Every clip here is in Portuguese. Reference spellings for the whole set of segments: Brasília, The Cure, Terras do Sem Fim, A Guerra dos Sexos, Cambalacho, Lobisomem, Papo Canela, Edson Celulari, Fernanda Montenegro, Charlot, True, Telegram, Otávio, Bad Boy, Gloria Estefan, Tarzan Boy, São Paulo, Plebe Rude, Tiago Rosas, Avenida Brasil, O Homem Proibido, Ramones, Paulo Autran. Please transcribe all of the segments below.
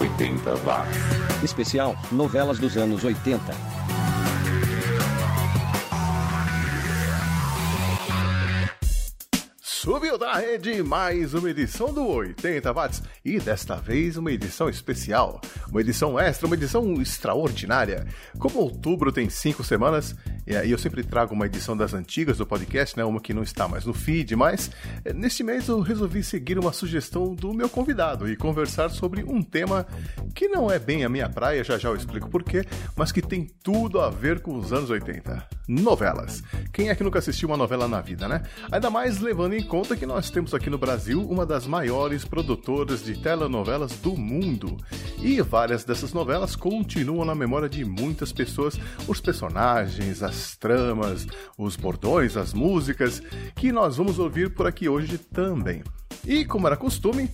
80 baixo. Especial, novelas dos anos 80. Subiu da rede mais uma edição do 80 Watts e desta vez uma edição especial, uma edição extra, uma edição extraordinária. Como outubro tem 5 semanas, e eu sempre trago uma edição das antigas do podcast, né, uma que não está mais no feed, mas neste mês eu resolvi seguir uma sugestão do meu convidado e conversar sobre um tema que não é bem a minha praia, já eu explico porquê, mas que tem tudo a ver com os anos 80. Novelas. Quem é que nunca assistiu uma novela na vida, né? Ainda mais levando em conta que nós temos aqui no Brasil uma das maiores produtoras de telenovelas do mundo. E várias dessas novelas continuam na memória de muitas pessoas, os personagens, as tramas, os bordões, as músicas, que nós vamos ouvir por aqui hoje também. E, como era costume,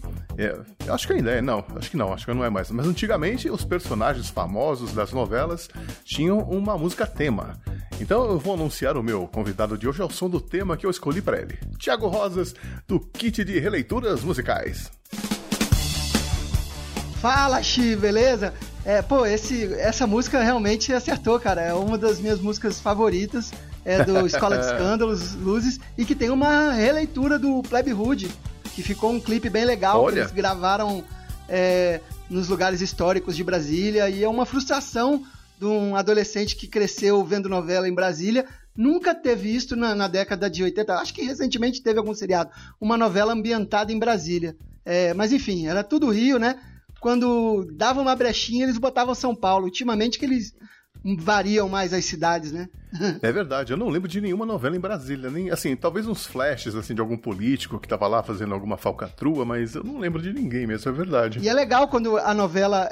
acho que ainda é, acho que não é mais, mas antigamente os personagens famosos das novelas tinham uma música tema. Então eu vou anunciar o meu convidado de hoje ao som do tema que eu escolhi para ele, Tiago Rosas, do Kit de Releituras Musicais. Fala, Xi, beleza? Essa música realmente acertou, cara, é uma das minhas músicas favoritas, é do Escola de Escândalos, Luzes, e que tem uma releitura do Plebe Rude, que ficou um clipe bem legal. Olha. Que eles gravaram nos lugares históricos de Brasília, e é uma frustração de um adolescente que cresceu vendo novela em Brasília, nunca ter visto na década de 80, acho que recentemente teve algum seriado, uma novela ambientada em Brasília, mas enfim, era tudo Rio, né? Quando davam uma brechinha, eles botavam São Paulo, ultimamente que eles variam mais as cidades, né? É verdade, eu não lembro de nenhuma novela em Brasília, nem, assim, talvez uns flashes assim, de algum político que tava lá fazendo alguma falcatrua, mas eu não lembro de ninguém mesmo, é verdade. E é legal quando a novela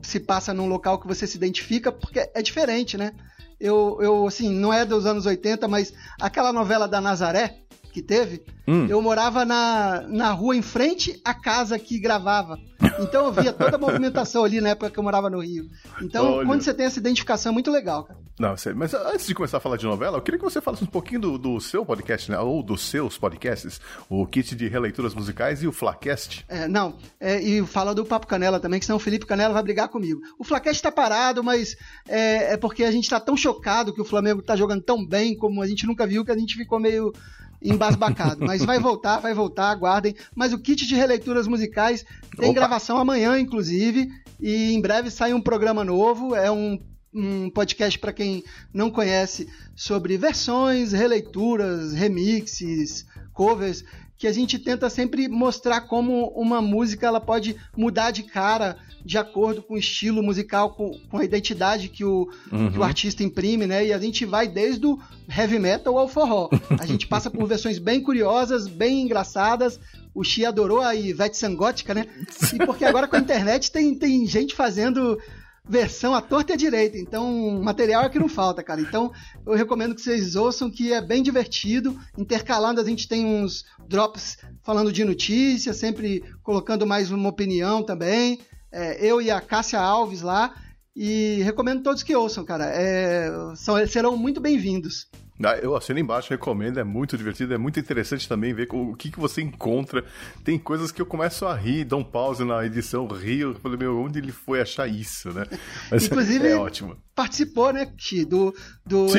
se passa num local que você se identifica, porque é diferente, né? Eu assim, não é dos anos 80, mas aquela novela da Nazaré que teve, eu morava na rua em frente à casa que gravava. Então eu via toda a movimentação ali na época que eu morava no Rio. Então, olha, quando você tem essa identificação, é muito legal, cara. Não, sério, mas antes de começar a falar de novela, eu queria que você falasse um pouquinho do seu podcast, né? Ou dos seus podcasts, o Kit de Releituras Musicais e o Flacast. E fala do Papo Canela também, que senão o Felipe Canela vai brigar comigo. O Flacast tá parado, mas é porque a gente tá tão chocado que o Flamengo tá jogando tão bem como a gente nunca viu, que a gente ficou meio embasbacado, mas vai voltar, aguardem. Mas o Kit de Releituras Musicais tem gravação amanhã, inclusive, e em breve sai um programa novo, é um podcast para quem não conhece, sobre versões, releituras, remixes, covers, que a gente tenta sempre mostrar como uma música ela pode mudar de cara de acordo com o estilo musical, com a identidade que o artista imprime, né? E a gente vai desde o heavy metal ao forró. A gente passa por versões bem curiosas, bem engraçadas. O Xi adorou a Ivete Sangótica, né? E porque agora com a internet tem gente fazendo versão à torta e à direita. Então, material é que não falta, cara. Então, eu recomendo que vocês ouçam, que é bem divertido. Intercalando, a gente tem uns drops falando de notícias, sempre colocando mais uma opinião também. Eu e a Cássia Alves lá, e recomendo todos que ouçam, cara. Serão muito bem-vindos. Eu assino embaixo, recomendo, é muito divertido, é muito interessante também ver o que você encontra. Tem coisas que eu começo a rir, dou um pause na edição, rio, falei, onde ele foi achar isso, né? Mas inclusive, é ótimo. Participou, né, do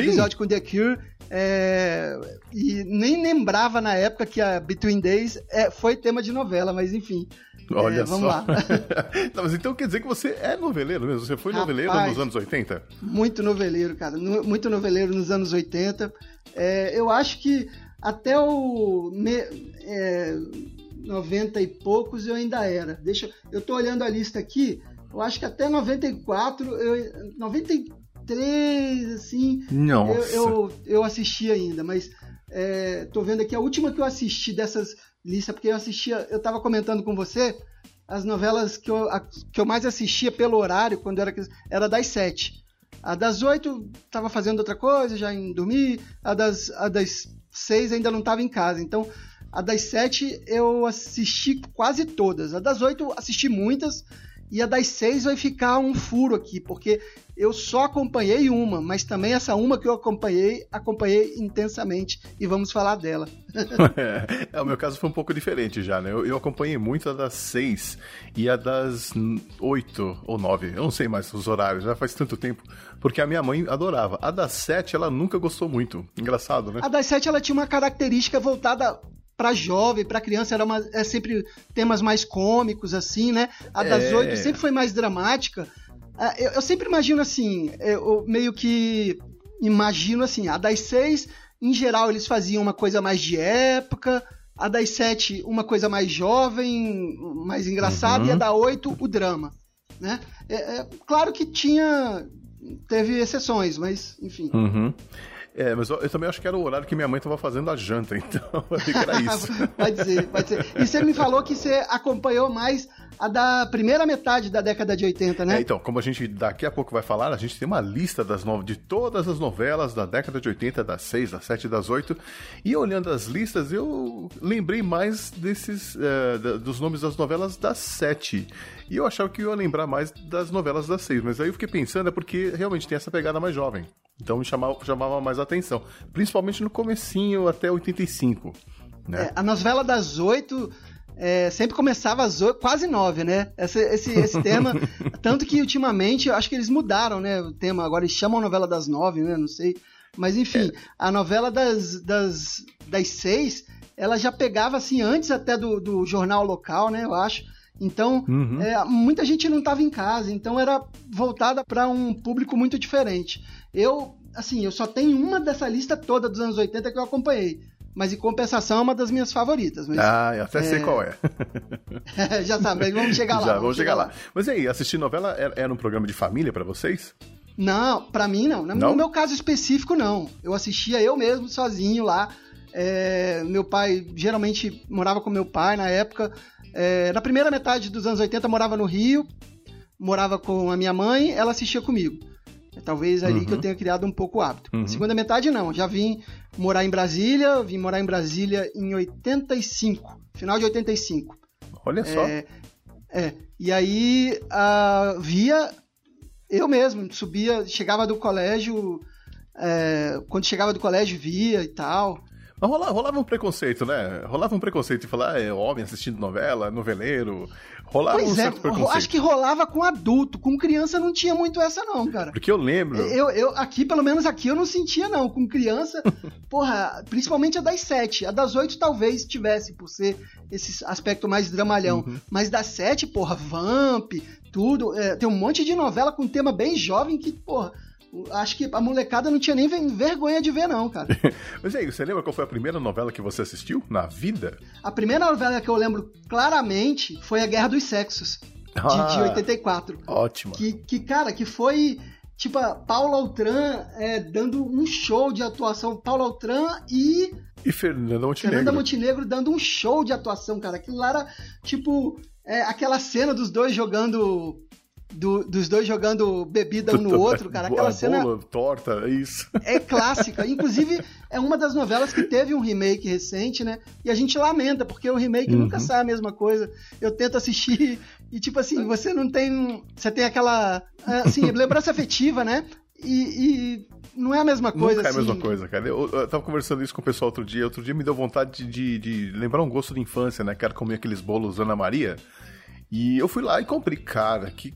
episódio com The Cure, e nem lembrava na época que a Between Days foi tema de novela, mas enfim. Olha só. Vamos lá. Não, mas então quer dizer que você é noveleiro mesmo? Você foi noveleiro nos anos 80? Muito noveleiro, cara. Muito noveleiro nos anos 80. Eu acho que até o 90 e poucos eu ainda era. Eu tô olhando a lista aqui, eu acho que até 94, 93, assim, eu assisti ainda, mas tô vendo aqui a última que eu assisti dessas listas, porque eu tava comentando com você, as novelas que eu mais assistia pelo horário, quando era das 7. A das 8 estava fazendo outra coisa, já em dormir. A das 6 ainda não estava em casa. Então, a das 7 eu assisti quase todas. A das 8 assisti muitas. e a das seis vai ficar um furo aqui, porque eu só acompanhei uma, mas também essa uma que eu acompanhei intensamente, e vamos falar dela. É, o meu caso foi um pouco diferente já, né? Eu acompanhei muito a das 6 e a das 8 ou 9, eu não sei mais os horários, já faz tanto tempo, porque a minha mãe adorava. A das 7 ela nunca gostou muito, engraçado, né? A das 7 ela tinha uma característica voltada pra jovem, pra criança, é sempre temas mais cômicos, assim, né? A das 8 sempre foi mais dramática. Eu sempre imagino assim, eu meio que imagino assim, a das 6, em geral, eles faziam uma coisa mais de época, a das 7, uma coisa mais jovem, mais engraçada, e a da 8, o drama, né? Claro que teve exceções, mas enfim... É, mas eu também acho que era o horário que minha mãe estava fazendo a janta, então eu digo, era isso. Pode ser. E você me falou que você acompanhou mais a da primeira metade da década de 80, né? Então, como a gente daqui a pouco vai falar, a gente tem uma lista de todas as novelas da década de 80, das 6, das 7, das 8. E olhando as listas, eu lembrei mais dos nomes das novelas das 7. E eu achava que eu ia lembrar mais das novelas das 6, mas aí eu fiquei pensando, é porque realmente tem essa pegada mais jovem. Então me chamava mais atenção, principalmente no comecinho até 85, né? A novela das 8 sempre começava às 8, quase 9, né? Esse tema, tanto que ultimamente eu acho que eles mudaram, né, o tema, agora eles chamam novela das 9, né, não sei, mas enfim, a novela das 6, ela já pegava assim antes até do jornal local, né, eu acho. Então, muita gente não estava em casa, então era voltada para um público muito diferente. Eu só tenho uma dessa lista toda dos anos 80 que eu acompanhei, mas em compensação é uma das minhas favoritas. Mas, eu até sei qual é. Já sabe, vamos chegar lá. Já vamos chegar lá. Mas e aí, assistir novela era um programa de família para vocês? Não, para mim não. No meu caso específico, não. Eu assistia eu mesmo, sozinho lá. Meu pai, geralmente morava com meu pai na época. Na primeira metade dos anos 80 eu morava no Rio, morava com a minha mãe, ela assistia comigo. É talvez ali que eu tenha criado um pouco o hábito. Na segunda metade não, já vim morar em Brasília em 85, final de 85. Olha só. E aí via eu mesmo, chegava do colégio, quando chegava do colégio via e tal. Mas rolava um preconceito, né? Rolava um preconceito de falar, homem assistindo novela, noveleiro. Rolava um certo preconceito. Acho que rolava com adulto, com criança não tinha muito essa não, cara. Porque eu lembro. Aqui, pelo menos aqui, eu não sentia não. Com criança, porra, principalmente a das 7. A das 8 talvez tivesse, por ser esse aspecto mais dramalhão. Mas das 7, porra, Vamp, tudo. Tem um monte de novela com tema bem jovem que, porra... Acho que a molecada não tinha nem vergonha de ver, não, cara. Mas aí, você lembra qual foi a primeira novela que você assistiu na vida? A primeira novela que eu lembro claramente foi A Guerra dos Sexos, de 84. Ótimo. Que foi, tipo, a Paulo Autran dando um show de atuação. Paulo Autran e Fernanda Montenegro. Fernanda Montenegro dando um show de atuação, cara. Aquilo lá era, tipo, aquela cena dos dois jogando... Dos dois jogando bebida um no outro, cara. Aquela cena... bola, torta, é isso. É clássica. Inclusive, é uma das novelas que teve um remake recente, né? E a gente lamenta, porque o remake nunca sai a mesma coisa. Eu tento assistir e, tipo assim, você não tem... Você tem aquela, assim, lembrança afetiva, né? E não é a mesma coisa, nunca assim. Não é a mesma coisa, cara. Eu tava conversando isso com o pessoal outro dia me deu vontade de lembrar um gosto de infância, né? Quero comer aqueles bolos Ana Maria... E eu fui lá e comprei, cara, que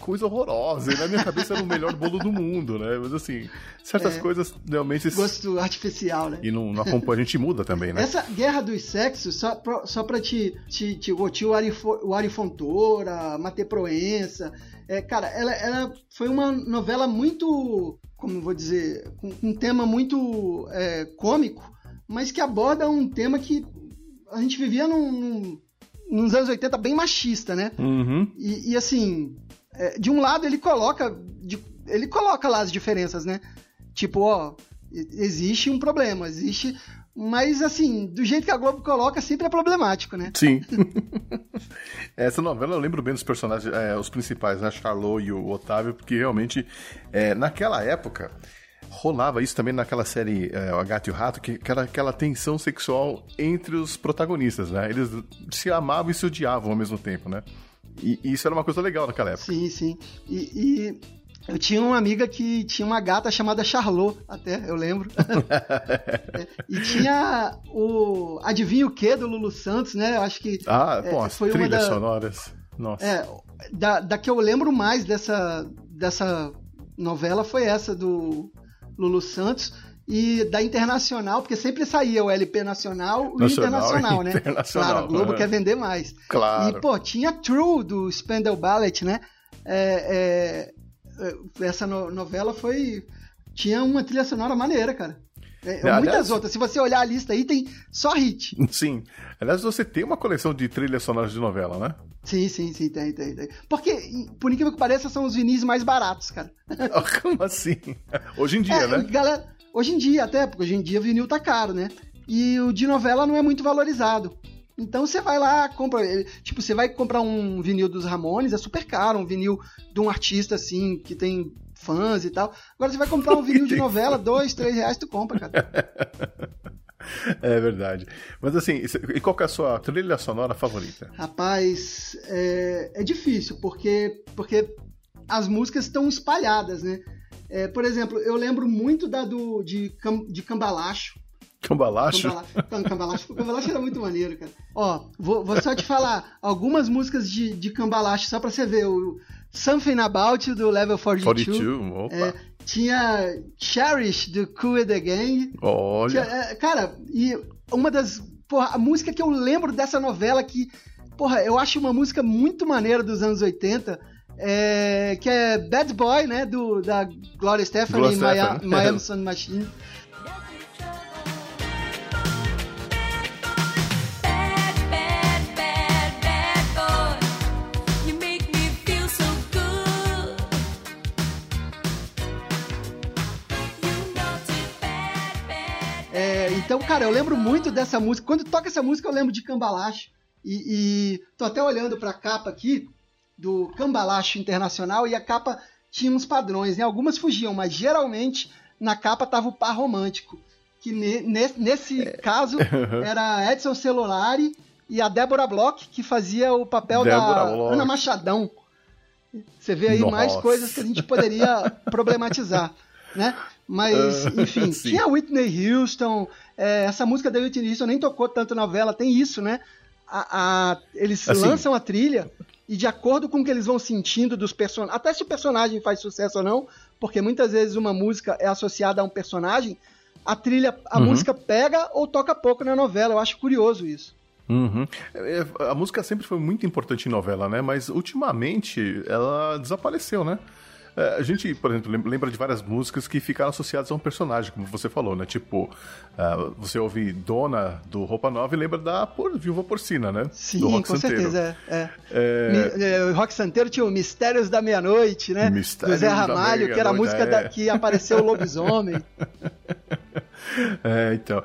coisa horrorosa. E na minha cabeça era o melhor bolo do mundo, né? Mas assim, certas coisas realmente... Gosto artificial, né? E não acompanha, a gente muda também, né? Essa Guerra dos Sexos, só pra te o Ari Fontoura, Maitê Proença... cara, ela foi uma novela muito, como eu vou dizer, com um tema muito cômico, mas que aborda um tema que a gente vivia nos anos 80, bem machista, né? E assim, de um lado ele coloca lá as diferenças, né? Tipo, existe um problema, mas assim, do jeito que a Globo coloca, sempre é problemático, né? Sim. Essa novela eu lembro bem dos personagens, os principais, né? Charlot e o Otávio, porque realmente, naquela época... Rolava isso também naquela série O Gato e o Rato, que era aquela tensão sexual entre os protagonistas, né? Eles se amavam e se odiavam ao mesmo tempo, né? E isso era uma coisa legal naquela época. Sim, sim. E... eu tinha uma amiga que tinha uma gata chamada Charlot, até, eu lembro. E tinha o Adivinha o Quê, do Lulu Santos, né? Eu acho que... ah, é, nossa, foi trilhas sonoras. Nossa. É, da que eu lembro mais dessa novela foi essa do Lulu Santos. E da Internacional, porque sempre saía o LP nacional e o internacional, né? Internacional, claro, a Globo quer vender mais. Claro. E, pô, tinha True, do Spandau Ballet, né? Essa novela foi... tinha uma trilha sonora maneira, cara. Muitas outras. Se você olhar a lista aí, tem só hit. Sim. Aliás, você tem uma coleção de trilhas sonoras de novela, né? Sim, tem. Porque, por incrível que pareça, são os vinis mais baratos, cara. Como assim? Hoje em dia, né? Galera, hoje em dia, até, porque hoje em dia o vinil tá caro, né? E o de novela não é muito valorizado. Então você vai lá, compra... tipo, você vai comprar um vinil dos Ramones, é super caro, um vinil de um artista, assim, que tem fãs e tal. Agora você vai comprar um vinil de novela, R$2, R$3, tu compra, cara. É verdade. Mas assim, e qual que é a sua trilha sonora favorita? Rapaz, é difícil, porque as músicas estão espalhadas, né? Por exemplo, eu lembro muito de Cambalacho. Cambalacho era muito maneiro, cara. Ó, vou só te falar algumas músicas de Cambalacho, só pra você ver. O Something About, do Level 42. Opa. Tinha Cherish, do Cool and the Gang. Olha. Cara, e uma das... porra, a música que eu lembro dessa novela que... porra, eu acho uma música muito maneira dos anos 80... que é Bad Boy, né? Da Gloria Estefan e Miami Sound Machine. Então, cara, eu lembro muito dessa música. Quando toca essa música, eu lembro de Cambalacho. E tô até olhando pra capa aqui do Cambalacho Internacional, e a capa tinha uns padrões, né? Algumas fugiam, mas geralmente na capa tava o par romântico, que nesse caso era Edson Celulari e a Débora Bloch, que fazia o papel da Ana Machadão. Você vê aí mais coisas que a gente poderia problematizar, né? Mas, enfim, tinha Whitney Houston, essa música da Whitney Houston nem tocou tanto na novela, tem isso, né? Eles assim, lançam a trilha, e de acordo com o que eles vão sentindo dos personagens, até se o personagem faz sucesso ou não, porque muitas vezes uma música é associada a um personagem, a trilha, a música pega ou toca pouco na novela. Eu acho curioso isso. Uhum. A música sempre foi muito importante em novela, né? Mas ultimamente ela desapareceu, né? A gente, por exemplo, lembra de várias músicas que ficaram associadas a um personagem, como você falou, né? Tipo, você ouve Dona do Roupa Nova e lembra da Viúva Porcina, né? Sim, do Rock com Santeiro. Certeza. O Rock Santeiro tinha o Mistérios da Meia-Noite, né? José Ramalho, que era a música que apareceu o Lobisomem. Então...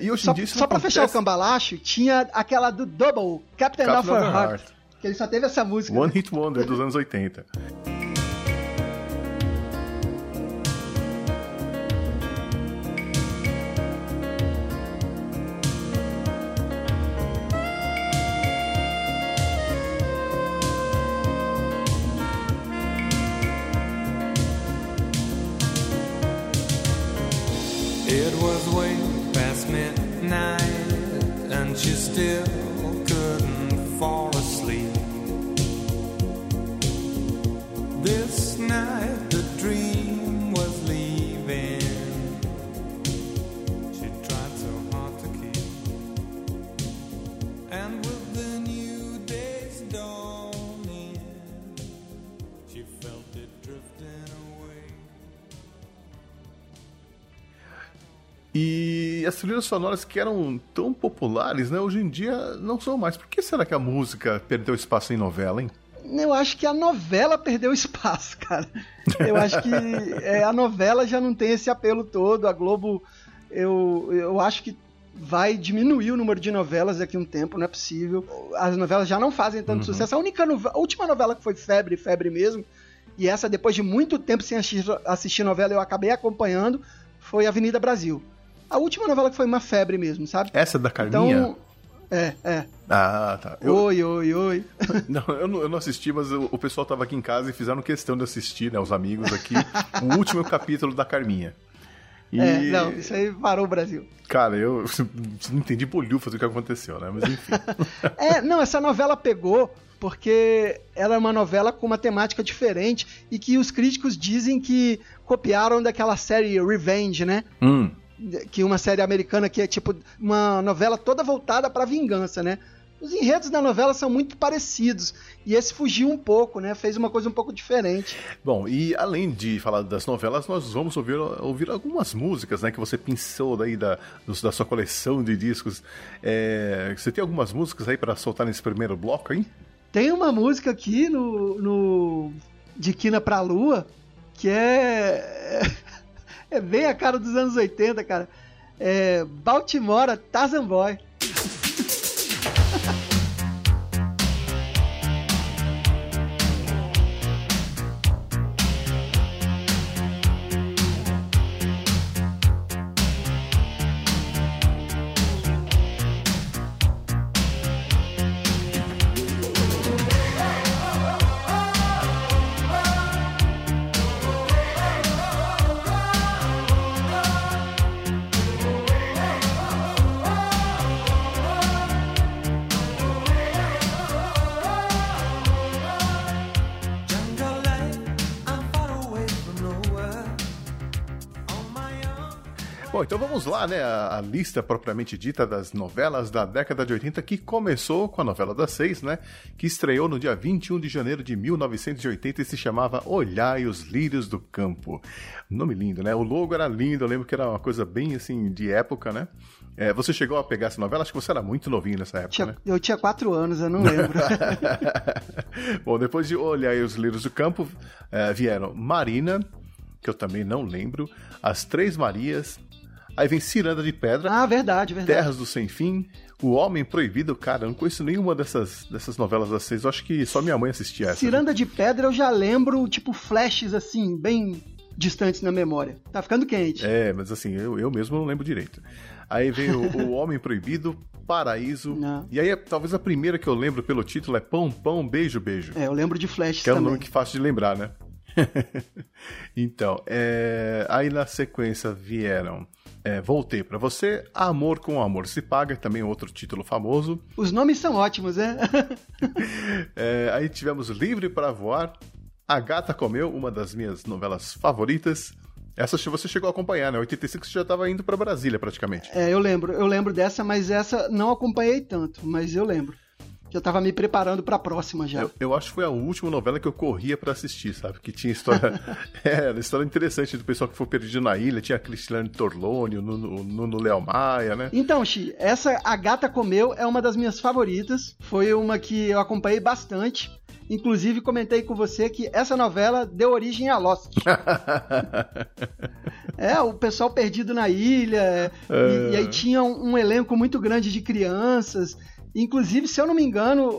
e hoje em dia só pra fechar o Cambalacho, tinha aquela do Double, Captain of Our Heart, que ele só teve essa música. One Hit Wonder dos anos 80. Still couldn't fall asleep. This night the dream was leaving. She tried so hard to keep. And with the new day's dawning, she felt it drifting away. E as trilhas sonoras que eram tão populares, né, hoje em dia não são mais. Por que será que a música perdeu espaço em novela, hein? Eu acho que a novela perdeu espaço, cara. Eu acho que a novela já não tem esse apelo todo. A Globo, eu acho que vai diminuir o número de novelas daqui a um tempo, não é possível. As novelas já não fazem tanto sucesso. A última novela que foi febre mesmo, e essa depois de muito tempo sem assistir novela eu acabei acompanhando, foi Avenida Brasil. A última novela que foi uma febre mesmo, sabe? Essa da Carminha? Então, É. Ah, tá. Oi. Não, eu não assisti, mas o pessoal tava aqui em casa e fizeram questão de assistir, né, os amigos aqui, o último capítulo da Carminha. E... não, isso aí parou o Brasil. Cara, eu não entendi bolhufas do que aconteceu, né, mas enfim. Essa novela pegou porque ela é uma novela com uma temática diferente e que os críticos dizem que copiaram daquela série Revenge, né? Que uma série americana que é tipo uma novela toda voltada pra vingança, né? Os enredos da novela são muito parecidos e esse fugiu um pouco, né? Fez uma coisa um pouco diferente. Bom, e além de falar das novelas, nós vamos ouvir algumas músicas, né? Que você pensou daí da sua coleção de discos. Você tem algumas músicas aí pra soltar nesse primeiro bloco, hein? Tem uma música aqui no de Quina Pra Lua que é bem a cara dos anos 80, cara. É Baltimora Tarzan Boy. Então vamos lá, né? A lista propriamente dita das novelas da década de 80, que começou com a novela das 6, né? Que estreou no dia 21 de janeiro de 1980 e se chamava Olhai os Lírios do Campo. Nome lindo, né? O logo era lindo, eu lembro que era uma coisa bem, assim, de época, né? Você chegou a pegar essa novela? Acho que você era muito novinho nessa época, né? Eu tinha 4 anos, eu não lembro. Bom, depois de Olhai os Lírios do Campo, vieram Marina, que eu também não lembro, As Três Marias... Aí vem Ciranda de Pedra. Ah, verdade. Terras do Sem Fim. O Homem Proibido. Cara, eu não conheço nenhuma dessas novelas das 6. Eu acho que só minha mãe assistia essa. Ciranda de Pedra eu já lembro, tipo, flashes, assim, bem distantes na memória. Tá ficando quente. Mas assim, eu mesmo não lembro direito. Aí vem o Homem Proibido, Paraíso. Não. E aí, talvez a primeira que eu lembro pelo título é Pão, Pão, Beijo, Beijo. Eu lembro de flashes também. Que é um nome que é fácil de lembrar, né? Então, aí na sequência vieram... Voltei Pra Você, Amor com Amor Se Paga, também outro título famoso. Os nomes são ótimos, né? Aí tivemos Livre Pra Voar, A Gata Comeu, uma das minhas novelas favoritas. Essa você chegou a acompanhar, né? 85 você já estava indo pra Brasília, praticamente. Eu lembro dessa, mas essa não acompanhei tanto, mas eu lembro. Já tava me preparando pra próxima já. Eu acho que foi a última novela que eu corria pra assistir, sabe? Que tinha história... história interessante do pessoal que foi perdido na ilha. Tinha a Cristiane Torloni, o Nuno Léo Maia, né? Então, Xi, essa A Gata Comeu é uma das minhas favoritas. Foi uma que eu acompanhei bastante. Inclusive, comentei com você que essa novela deu origem a Lost. O pessoal perdido na ilha. E aí tinha um elenco muito grande de crianças... Inclusive, se eu não me engano,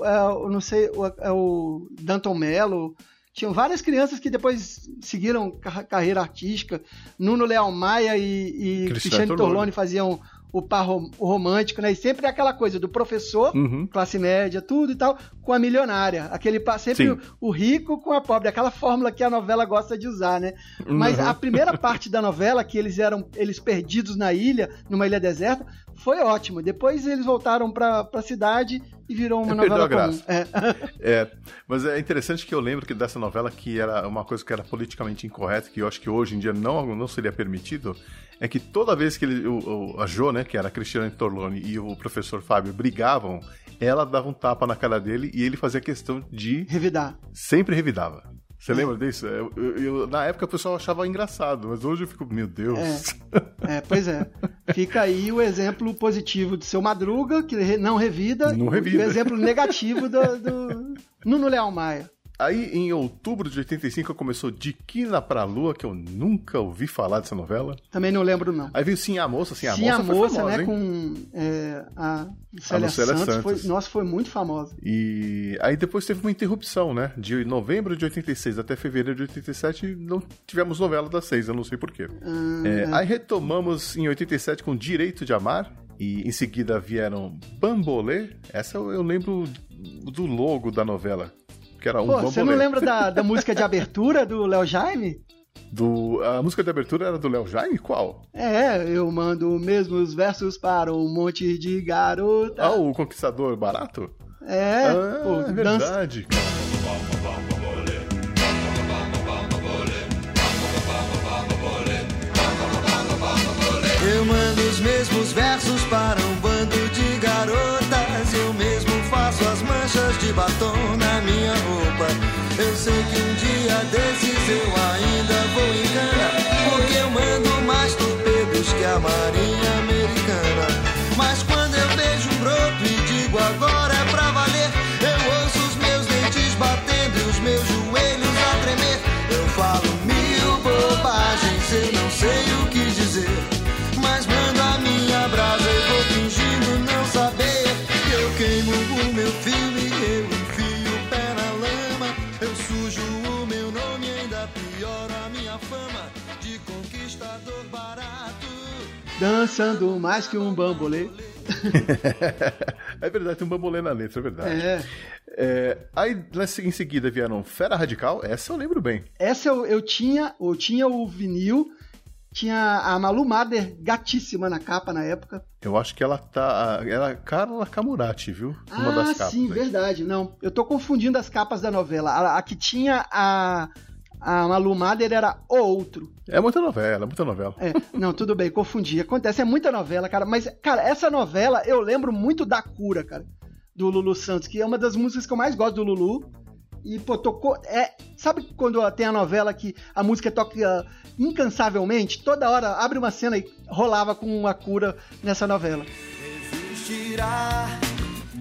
o Danton Mello, tinham várias crianças que depois seguiram carreira artística. Nuno Leal Maia e Cristiane Torloni faziam o par romântico, né? E sempre aquela coisa do professor, classe média, tudo e tal, com a milionária. Aquele par, sempre o rico com a pobre, aquela fórmula que a novela gosta de usar, né? Mas a primeira parte da novela, que eles perdidos na ilha, numa ilha deserta, foi ótimo. Depois eles voltaram pra cidade e virou uma novela comum. Mas é interessante que eu lembro que dessa novela, que era uma coisa que era politicamente incorreta, que eu acho que hoje em dia não seria permitido, é que toda vez que a Jo, né, que era a Cristiane Torloni, e o professor Fábio brigavam, ela dava um tapa na cara dele e ele fazia questão de... revidar. Sempre revidava. Você lembra disso? Eu, na época o pessoal achava engraçado, mas hoje eu fico, meu Deus. Pois é. Fica aí o exemplo positivo do seu Madruga, que não revida. Não revida. E o exemplo negativo do Nuno Leal Maia. Aí, em outubro de 85, começou De Quina Pra Lua, que eu nunca ouvi falar dessa novela. Também não lembro, não. Aí veio Sim, a Moça. Sim, a Moça famosa, né? Hein? Com a Lucélia Santos. Foi muito famosa. E aí depois teve uma interrupção, né? De novembro de 86 até fevereiro de 87, não tivemos novela das 6, eu não sei porquê. Aí retomamos em 87 com Direito de Amar. E em seguida vieram Bambolê. Essa eu lembro do logo da novela, que era um bambolê. Você não lembra da música de abertura do Léo Jaime? A música de abertura era do Léo Jaime? Qual? Eu mando mesmo os versos para um monte de garota. Ah, o Conquistador Barato? É verdade, cara. Eu mando os mesmos versos para um bando de garotas. Eu mesmo faço as manchas de batom na minha roupa. Eu sei que um dia desses eu ainda vou enganar, porque eu mando mais torpedos que a marinha americana. Mas quando eu vejo um broto e digo agora é pra valer, eu ouço os meus dentes batendo e os meus joelhos a tremer. Eu falo mil bobagens, eu não sei o que dizer, mas mando a minha brasa, eu vou fingindo não saber. Eu queimo o meu filme, eu enfio o pé na lama, eu sujo o meu nome, ainda piora a minha fama de conquistador barato, dançando mais que um bambolê. É verdade, tem um bambolê na letra, é verdade. Aí em seguida vieram Fera Radical. Essa eu lembro bem. Essa eu tinha o vinil. Tinha a Malu Mader gatíssima na capa na época. Eu acho que ela tá... Era a Carla Camurati, viu? Uma das capas. Ah, sim, verdade. Não, eu tô confundindo as capas da novela. A que tinha a Malu Mader era O Outro. É muita novela, muita novela. Não, tudo bem, confundi. Acontece, é muita novela, cara. Mas, cara, essa novela eu lembro muito da Cura, cara, do Lulu Santos, que é uma das músicas que eu mais gosto do Lulu. E, pô, tocou... Sabe quando tem a novela que a música toca incansavelmente? Toda hora abre uma cena e rolava com a Cura nessa novela. Existirá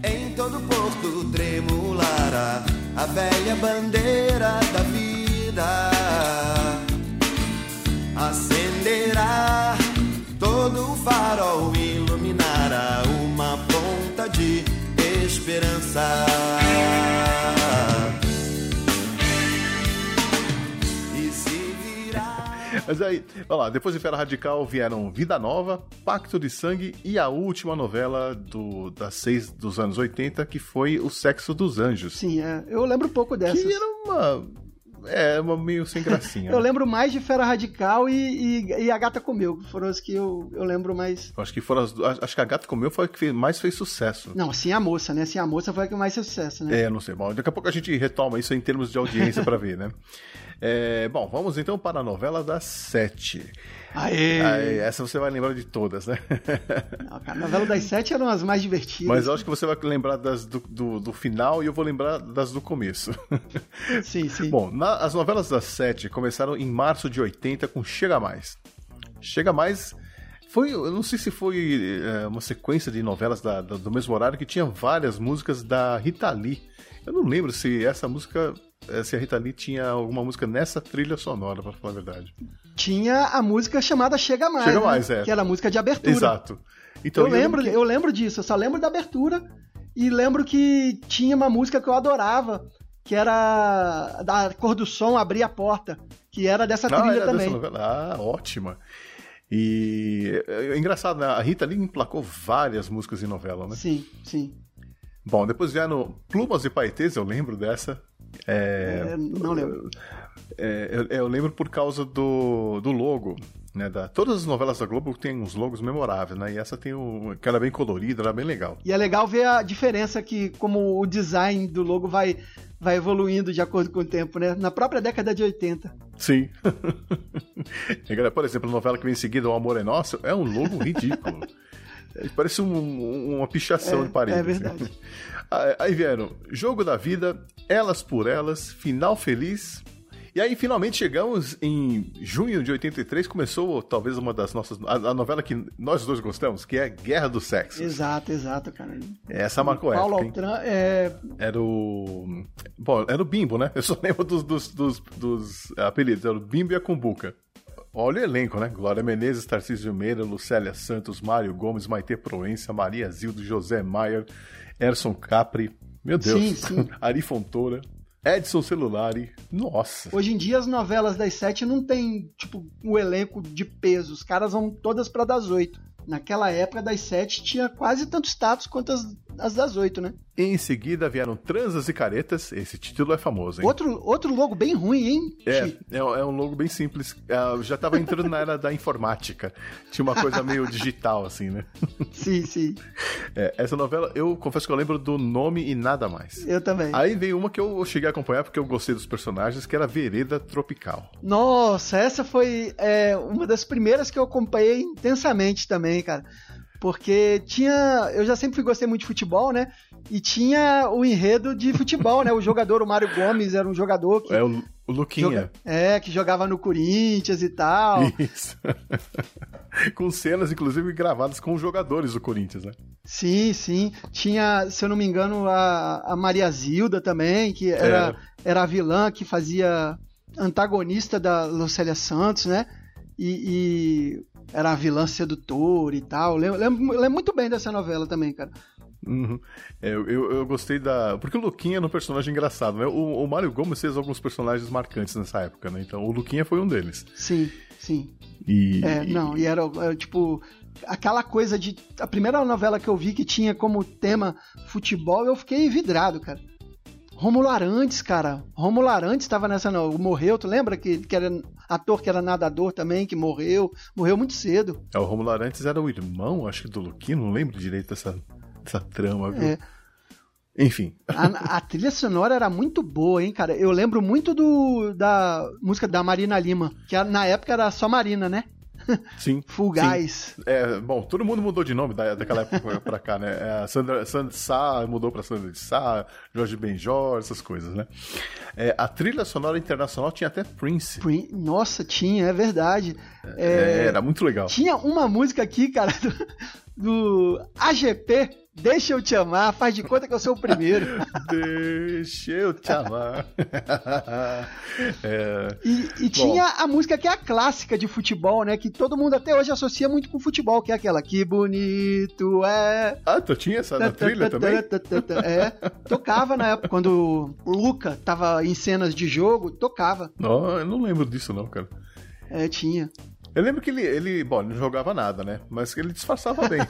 em todo porto tremulará a velha bandeira da vida. Acenderá todo o farol, iluminará uma ponta de esperança. Mas aí, olha lá, depois de Fera Radical vieram Vida Nova, Pacto de Sangue e a última novela das seis dos anos 80, que foi O Sexo dos Anjos. Sim, eu lembro pouco dessas. Que era uma meio sem gracinha. Eu lembro mais de Fera Radical e A Gata Comeu, foram as que eu lembro mais. Acho que foram acho que A Gata Comeu foi a que mais fez sucesso. Não, Sim a Moça, né? Sim a Moça foi a que mais fez sucesso, né? Não sei. Bom, daqui a pouco a gente retoma isso em termos de audiência pra ver, né? Bom, vamos então para a novela das 7. Aê! Essa você vai lembrar de todas, né? Não, cara, a novela das 7 eram as mais divertidas. Mas eu acho que você vai lembrar das do final e eu vou lembrar das do começo. Sim, sim. Bom, as novelas das 7 começaram em março de 80 com Chega Mais. Chega Mais... eu não sei se foi uma sequência de novelas do mesmo horário que tinha várias músicas da Rita Lee. Eu não lembro se essa música... Se a Rita Lee tinha alguma música nessa trilha sonora, pra falar a verdade. Tinha a música chamada Chega Mais. Chega Mais, né? Que era a música de abertura. Exato. Então, eu lembro disso, eu só lembro da abertura e lembro que tinha uma música que eu adorava, que era da Cor do Som, Abrir a Porta, que era dessa trilha era também. Ótima. E é engraçado, né? A Rita Lee emplacou várias músicas em novela, né? Sim, sim. Bom, depois vieram Plumas e Paetês, eu lembro dessa. Não lembro. Eu lembro por causa do logo, né? Todas as novelas da Globo têm uns logos memoráveis, né? E essa tem que ela é bem colorida, ela é bem legal. E é legal ver a diferença que como o design do logo vai evoluindo de acordo com o tempo, né? Na própria década de 80. Sim. Por exemplo, a novela que vem em seguida, O Amor é Nosso, é um logo ridículo. Parece uma pichação de parede. É verdade. Assim. Aí vieram Jogo da Vida, Elas por Elas, Final Feliz. E aí finalmente chegamos em junho de 83, começou talvez uma das nossas... A novela que nós dois gostamos, que é Guerra dos Sexos. Exato, exato, cara. Essa marcou época, hein? Paulo Autran era o... Bom, era o Bimbo, né? Eu só lembro dos apelidos. Era o Bimbo e a Cumbuca. Olha o elenco, né? Glória Menezes, Tarcísio de Meira, Lucélia Santos, Mário Gomes, Maitê Proença, Maria Zildo, José Maier, Erson Capri, meu Deus, sim, sim. Ari Fontoura, Edson Celulari, nossa. Hoje em dia as novelas das 7 não tem, tipo, um elenco de peso, os caras vão todas pra das 8. naquela época das 7 tinha quase tanto status quanto as das 8, né? Em seguida vieram Transas e Caretas. Esse título é famoso, hein? Outro logo bem ruim, hein? É um logo bem simples. Eu já tava entrando na era da informática. Tinha uma coisa meio digital, assim, né? Sim, sim. É, essa novela, eu confesso que eu lembro do nome e nada mais. Eu também. Aí veio uma que eu cheguei a acompanhar porque eu gostei dos personagens, que era Vereda Tropical. Nossa, essa foi uma das primeiras que eu acompanhei intensamente também, cara. Porque tinha... Eu já sempre gostei muito de futebol, né? E tinha o enredo de futebol, né? O jogador, o Mário Gomes, era um jogador que... É o Luquinha. Que jogava no Corinthians e tal. Isso. Com cenas, inclusive, gravadas com os jogadores do Corinthians, né? Sim, sim. Tinha, se eu não me engano, a Maria Zilda também, que era a vilã que fazia antagonista da Lucélia Santos, né? E era a vilã sedutora e tal. Lembro muito bem dessa novela também, cara. Uhum. Eu gostei da... Porque o Luquinha era um personagem engraçado, né? O Mário Gomes fez alguns personagens marcantes nessa época, né? Então o Luquinha foi um deles. Sim, sim. E era tipo... Aquela coisa de... A primeira novela que eu vi que tinha como tema futebol, eu fiquei vidrado, cara. Rômulo Arantes, cara. Rômulo Arantes estava nessa novela. Morreu, tu lembra? Que era ator que era nadador também, que morreu muito cedo. O Rômulo Arantes era o irmão, acho que do Luquinha, não lembro direito dessa trama, viu? É. Enfim. A trilha sonora era muito boa, hein, cara? Eu lembro muito da música da Marina Lima, que na época era só Marina, né? Sim. Full Guys. É, bom, todo mundo mudou de nome daquela época pra cá, né? A Sandra Sá mudou pra Sandra de Sá, Jorge Benjor, essas coisas, né? É, a trilha sonora internacional tinha até Prince. Nossa, tinha, é verdade. Era muito legal. Tinha uma música aqui, cara, do AGP. Deixa eu te amar, faz de conta que eu sou o primeiro. Deixa eu te amar. E tinha a música que é a clássica de futebol, né? Que todo mundo até hoje associa muito com futebol, que é aquela Que Bonito É. Ah, tu tinha essa na trilha também? Tocava na época, quando o Luca tava em cenas de jogo, tocava. Não, eu não lembro disso não, cara. É, tinha. Eu lembro que ele não jogava nada, né? Mas ele disfarçava bem.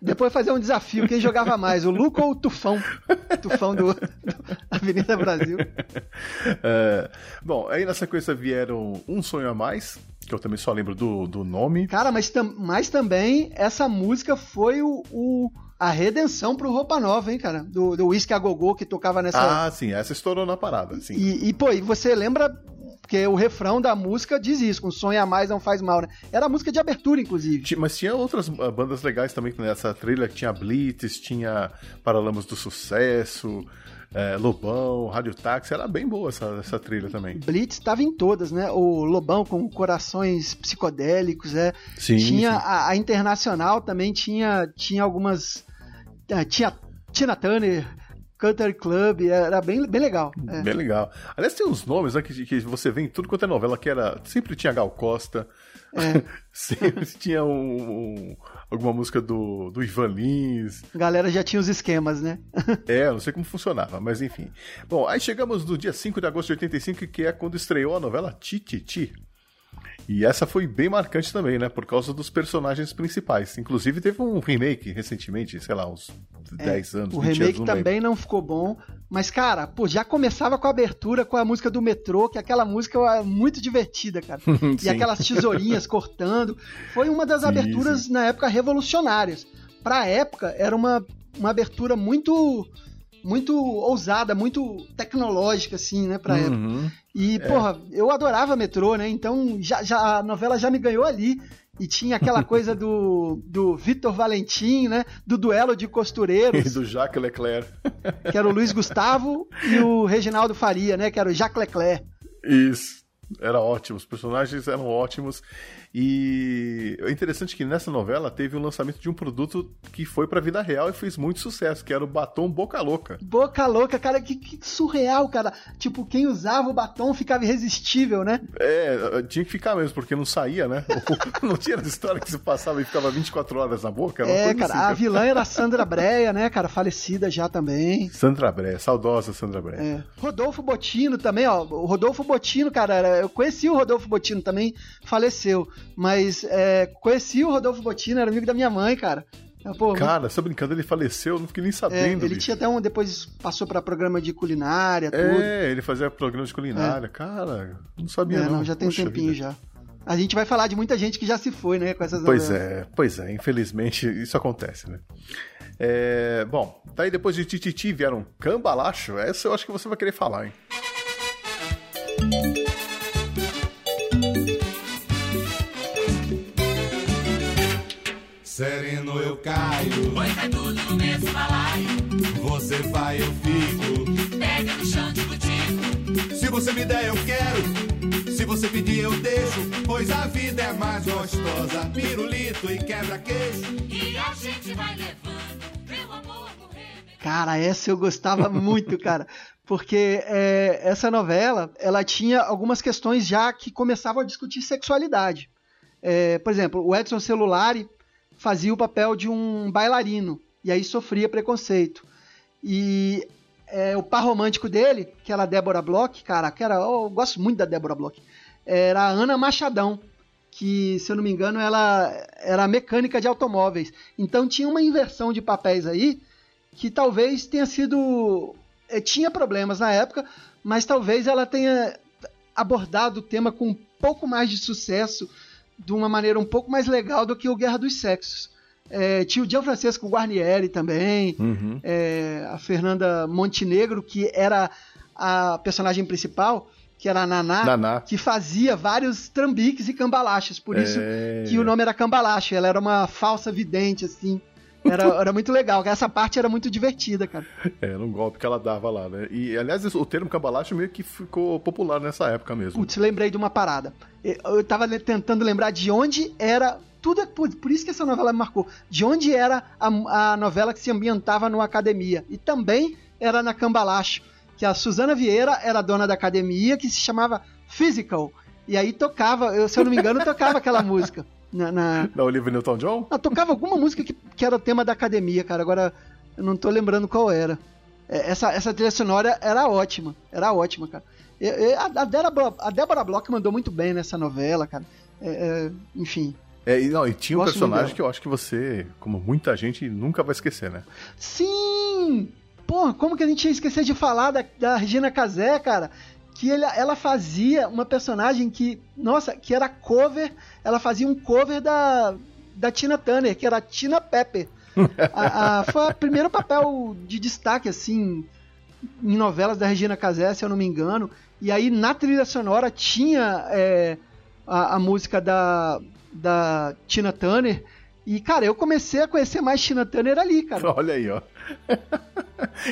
Depois fazer um desafio, quem jogava mais, o Luca ou o Tufão? Tufão do Avenida Brasil. Bom, aí na sequência vieram Um Sonho a Mais, que eu também só lembro do nome. Cara, mas também essa música foi a redenção pro Roupa Nova, hein, cara? Do Whisky a Gogô, que tocava nessa... Ah, sim, essa estourou na parada, sim. E você lembra... Porque o refrão da música diz isso, um sonho a mais não faz mal, né? Era a música de abertura, inclusive. Mas tinha outras bandas legais também nessa trilha, que tinha Blitz, tinha Paralamas do Sucesso, Lobão, Rádio Táxi, era bem boa essa trilha também. Blitz estava em todas, né? O Lobão com corações psicodélicos, né? Sim, tinha sim. A Internacional também tinha algumas... Tinha Tina Turner... Country Club, era bem legal. É. Bem legal. Aliás, tem uns nomes, né, que você vê em tudo quanto é novela, que era... Sempre tinha Gal Costa, sempre tinha alguma música do Ivan Lins. A galera já tinha os esquemas, né? Não sei como funcionava, mas enfim. Bom, aí chegamos no dia 5 de agosto de 85, que é quando estreou a novela Tititi. E essa foi bem marcante também, né? Por causa dos personagens principais. Inclusive teve um remake recentemente, sei lá, uns 10 anos, 20 anos. O remake não também lembro. Não ficou bom. Mas, cara, já começava com a abertura, com a música do metrô, que aquela música é muito divertida, cara. E aquelas tesourinhas cortando. Foi uma das aberturas, na época, revolucionárias. Pra época, era uma abertura muito... muito ousada, muito tecnológica, assim, né, pra época. E, porra, eu adorava metrô, né, então a novela já me ganhou ali. E tinha aquela coisa do Vitor Valentim, né, do duelo de costureiros. E do Jacques Leclerc. Que era o Luiz Gustavo e o Reginaldo Faria, né, que era o Jacques Leclerc. Isso, era ótimo, os personagens eram ótimos. E é interessante que nessa novela teve o lançamento de um produto que foi pra vida real e fez muito sucesso, que era o batom Boca Louca. Boca Louca, cara, que surreal, cara. Tipo, quem usava o batom ficava irresistível, né? É, tinha que ficar mesmo, porque não saía, né? Não tinha essa história que se passava e ficava 24 horas na boca. Cara, assim, a vilã era a Sandra Breia, né, cara? Falecida já também. Sandra Breia, saudosa Sandra Breia. Rodolfo Bottino também, ó. O Rodolfo Bottino, cara, eu conheci o Rodolfo Bottino também, faleceu. Mas conheci o Rodolfo Bottini, era amigo da minha mãe, cara. Pô, cara, você brincando, ele faleceu, eu não fiquei nem sabendo. Ele tinha até depois passou pra programa de culinária, tudo. Ele fazia programa de culinária, cara, não sabia não. Já tem um tempinho já. A gente vai falar de muita gente que já se foi, né, com essas... Pois é, infelizmente isso acontece, né. Bom, daí depois de Tititi vieram Cambalacho, essa eu acho que você vai querer falar, hein. Sereno eu caio, pois é tudo no mesmo balaio. Você vai, eu fico, pega no chão de butico. Se você me der, eu quero, se você pedir, eu deixo. Pois a vida é mais gostosa, pirulito e quebra-queixo. E a gente vai levando, meu amor morrer. Cara, essa eu gostava muito, cara. Porque essa novela, ela tinha algumas questões já que começavam a discutir sexualidade. Por exemplo, o Edson Celulari fazia o papel de um bailarino, e aí sofria preconceito. E o par romântico dele, que era a Débora Bloch, cara, eu gosto muito da Débora Bloch, era a Ana Machadão, que, se eu não me engano, ela era mecânica de automóveis. Então tinha uma inversão de papéis aí, que talvez tenha sido... tinha problemas na época, mas talvez ela tenha abordado o tema com um pouco mais de sucesso, de uma maneira um pouco mais legal do que o Guerra dos Sexos. Tinha o Gianfrancesco Guarnieri também, uhum. A Fernanda Montenegro, que era a personagem principal, que era a Naná, que fazia vários trambiques e cambalachos, por isso que o nome era Cambalacho, ela era uma falsa vidente, assim. Era muito legal, essa parte era muito divertida, cara. Era um golpe que ela dava lá, né? E, aliás, o termo cambalacho meio que ficou popular nessa época mesmo. Putz, lembrei de uma parada. Eu tava tentando lembrar de onde era... Tudo, por isso que essa novela me marcou. De onde era a novela que se ambientava numa academia. E também era na Cambalacho, que a Suzana Vieira era a dona da academia, que se chamava Physical. E aí tocava, se eu não me engano, tocava aquela música. Da Olivia Newton-John? Ela tocava alguma música que era o tema da academia, cara. Agora eu não tô lembrando qual era. Essa trilha sonora era ótima. Era ótima, cara. A Débora Bloch mandou muito bem nessa novela, cara. Enfim. E tinha um personagem que eu acho que você, como muita gente, nunca vai esquecer, né? Sim! Porra, como que a gente ia esquecer de falar da Regina Casé, cara? Que ela fazia uma personagem que era cover, ela fazia um cover da Tina Turner, que era a Tina Pepper. Foi o primeiro papel de destaque, assim, em novelas da Regina Casé, se eu não me engano. E aí, na trilha sonora, tinha a música da Tina Turner. E, cara, eu comecei a conhecer mais Tina Turner ali, cara. Olha aí, ó.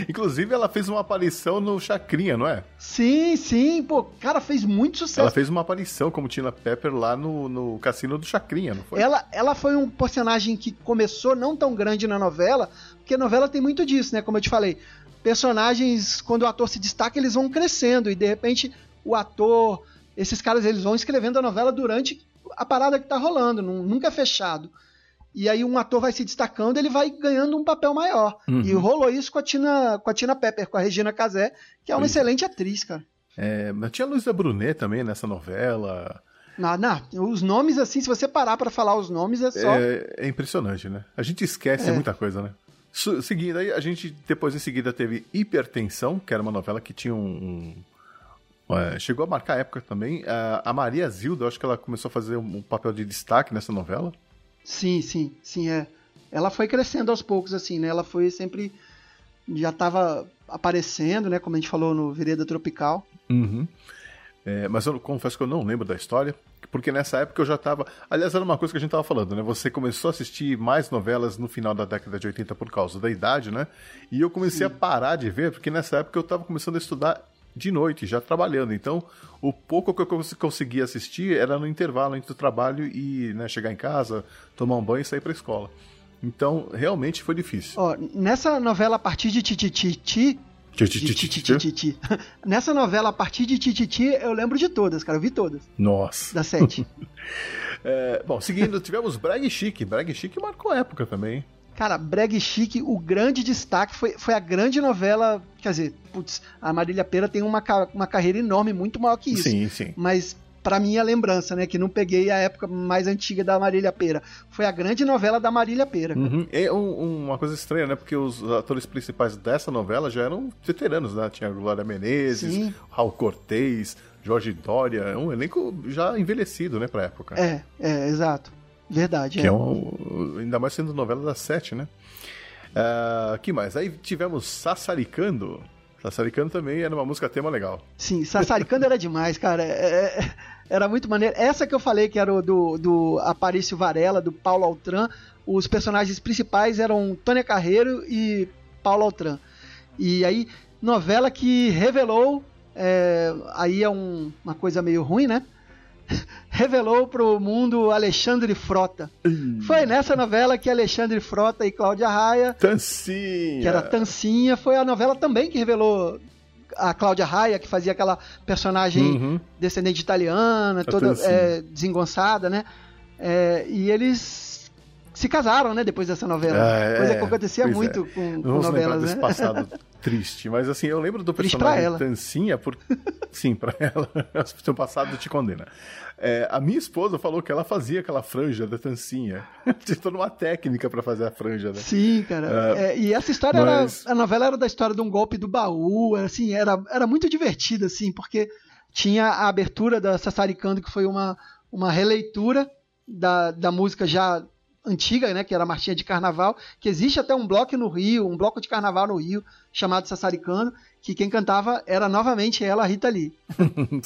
Inclusive, ela fez uma aparição no Chacrinha, não é? Sim. Pô, cara, fez muito sucesso. Ela fez uma aparição como Tina Pepper lá no cassino do Chacrinha, não foi? Ela foi um personagem que começou não tão grande na novela, porque a novela tem muito disso, né? Como eu te falei, personagens, quando o ator se destaca, eles vão crescendo. E, de repente, o ator, esses caras, eles vão escrevendo a novela durante a parada que tá rolando. Nunca é fechado. E aí um ator vai se destacando, ele vai ganhando um papel maior. Uhum. E rolou isso com a Tina Pepper, com a Regina Casé, que é uma excelente atriz, cara. Mas tinha a Luísa Brunet também nessa novela. Os nomes, assim, se você parar pra falar os nomes, é só... É impressionante, né? A gente esquece muita coisa, né? Seguindo aí, a gente depois em seguida teve Hipertensão, que era uma novela que tinha chegou a marcar a época também. A Maria Zilda, eu acho que ela começou a fazer um papel de destaque nessa novela. Sim. Ela foi crescendo aos poucos, assim, né? Ela foi sempre... Já estava aparecendo, né? Como a gente falou no Vereda Tropical. Uhum. Mas eu confesso que eu não lembro da história, porque nessa época eu já estava... Aliás, era uma coisa que a gente estava falando, né? Você começou a assistir mais novelas no final da década de 80 por causa da idade, né? E eu comecei a parar de ver, porque nessa época eu estava começando a estudar de noite, já trabalhando. Então, o pouco que eu conseguia assistir era no intervalo entre o trabalho e, né, chegar em casa, tomar um banho e sair para a escola. Então, realmente foi difícil. Nessa novela, a partir de Tititi... Nessa novela, a partir de Tititi, eu lembro de todas, cara. Eu vi todas. Nossa. Da 7. Bom, seguindo, tivemos Brega e Chique. Brega e Chique marcou a época também. Cara, Brega e Chique, o grande destaque foi a grande novela, quer dizer, a Marília Pêra tem uma carreira enorme, muito maior que isso. Sim. Mas para minha lembrança, né? Que não peguei a época mais antiga da Marília Pêra. Foi a grande novela da Marília Pêra. Uhum. É uma coisa estranha, né? Porque os atores principais dessa novela já eram veteranos, né? Tinha Glória Menezes, sim, Raul Cortez, Jorge Doria. É um elenco já envelhecido, né? Pra época. É, exato. Verdade. Que é um, ainda mais sendo novela das 7, né? Que mais? Aí tivemos Sassaricando. Sassaricando também era uma música tema legal. Sim, Sassaricando era demais, cara. Era muito maneiro. Essa que eu falei que era do Aparício Varela, do Paulo Autran. Os personagens principais eram Tônia Carreiro e Paulo Autran. E aí, novela que revelou... aí é uma coisa meio ruim, né? Revelou pro mundo Alexandre Frota. Foi nessa novela que Alexandre Frota e Cláudia Raia... Tancinha! Que era Tancinha. Foi a novela também que revelou a Cláudia Raia, que fazia aquela personagem descendente italiana, toda desengonçada, né? E eles se casaram, né? Depois dessa novela. Coisa que acontecia muito com novelas, né? Desse passado triste, mas assim, eu lembro do personagem Tancinha, sim, pra ela, o seu passado te condena. A minha esposa falou que ela fazia aquela franja da Tancinha, tinha toda uma técnica pra fazer a franja, né? Sim, cara, e essa história, a novela era da história de um golpe do baú, assim, era muito divertida, assim, porque tinha a abertura da Sassaricando, que foi uma releitura da música já antiga, né, que era a Marchinha de Carnaval, que existe até um bloco de carnaval no Rio, chamado Sassaricando, que quem cantava era novamente ela, a Rita Lee.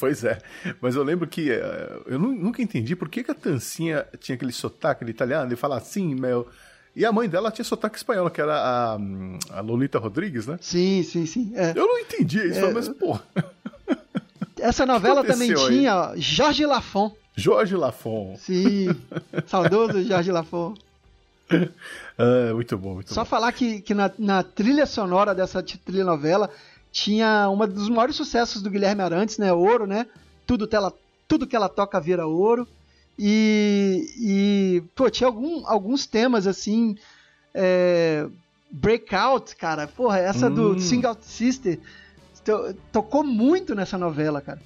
Pois é, mas eu lembro que eu nunca entendi por que a Tancinha tinha aquele sotaque de italiano, de falar assim, meu... E a mãe dela tinha sotaque espanhol, que era a Lolita Rodrigues, né? Sim. Eu não entendia isso, mas porra... Essa novela também tinha Jorge Lafon. Jorge Lafon. Sim, saudoso Jorge Lafon. Muito bom, muito bom. Só falar que na trilha sonora dessa trilha novela tinha um dos maiores sucessos do Guilherme Arantes, né? Ouro, né? Tudo que ela toca vira ouro. E pô, tinha alguns temas assim... Breakout, cara. Porra, essa do Sing Out Sister... Tocou muito nessa novela, cara.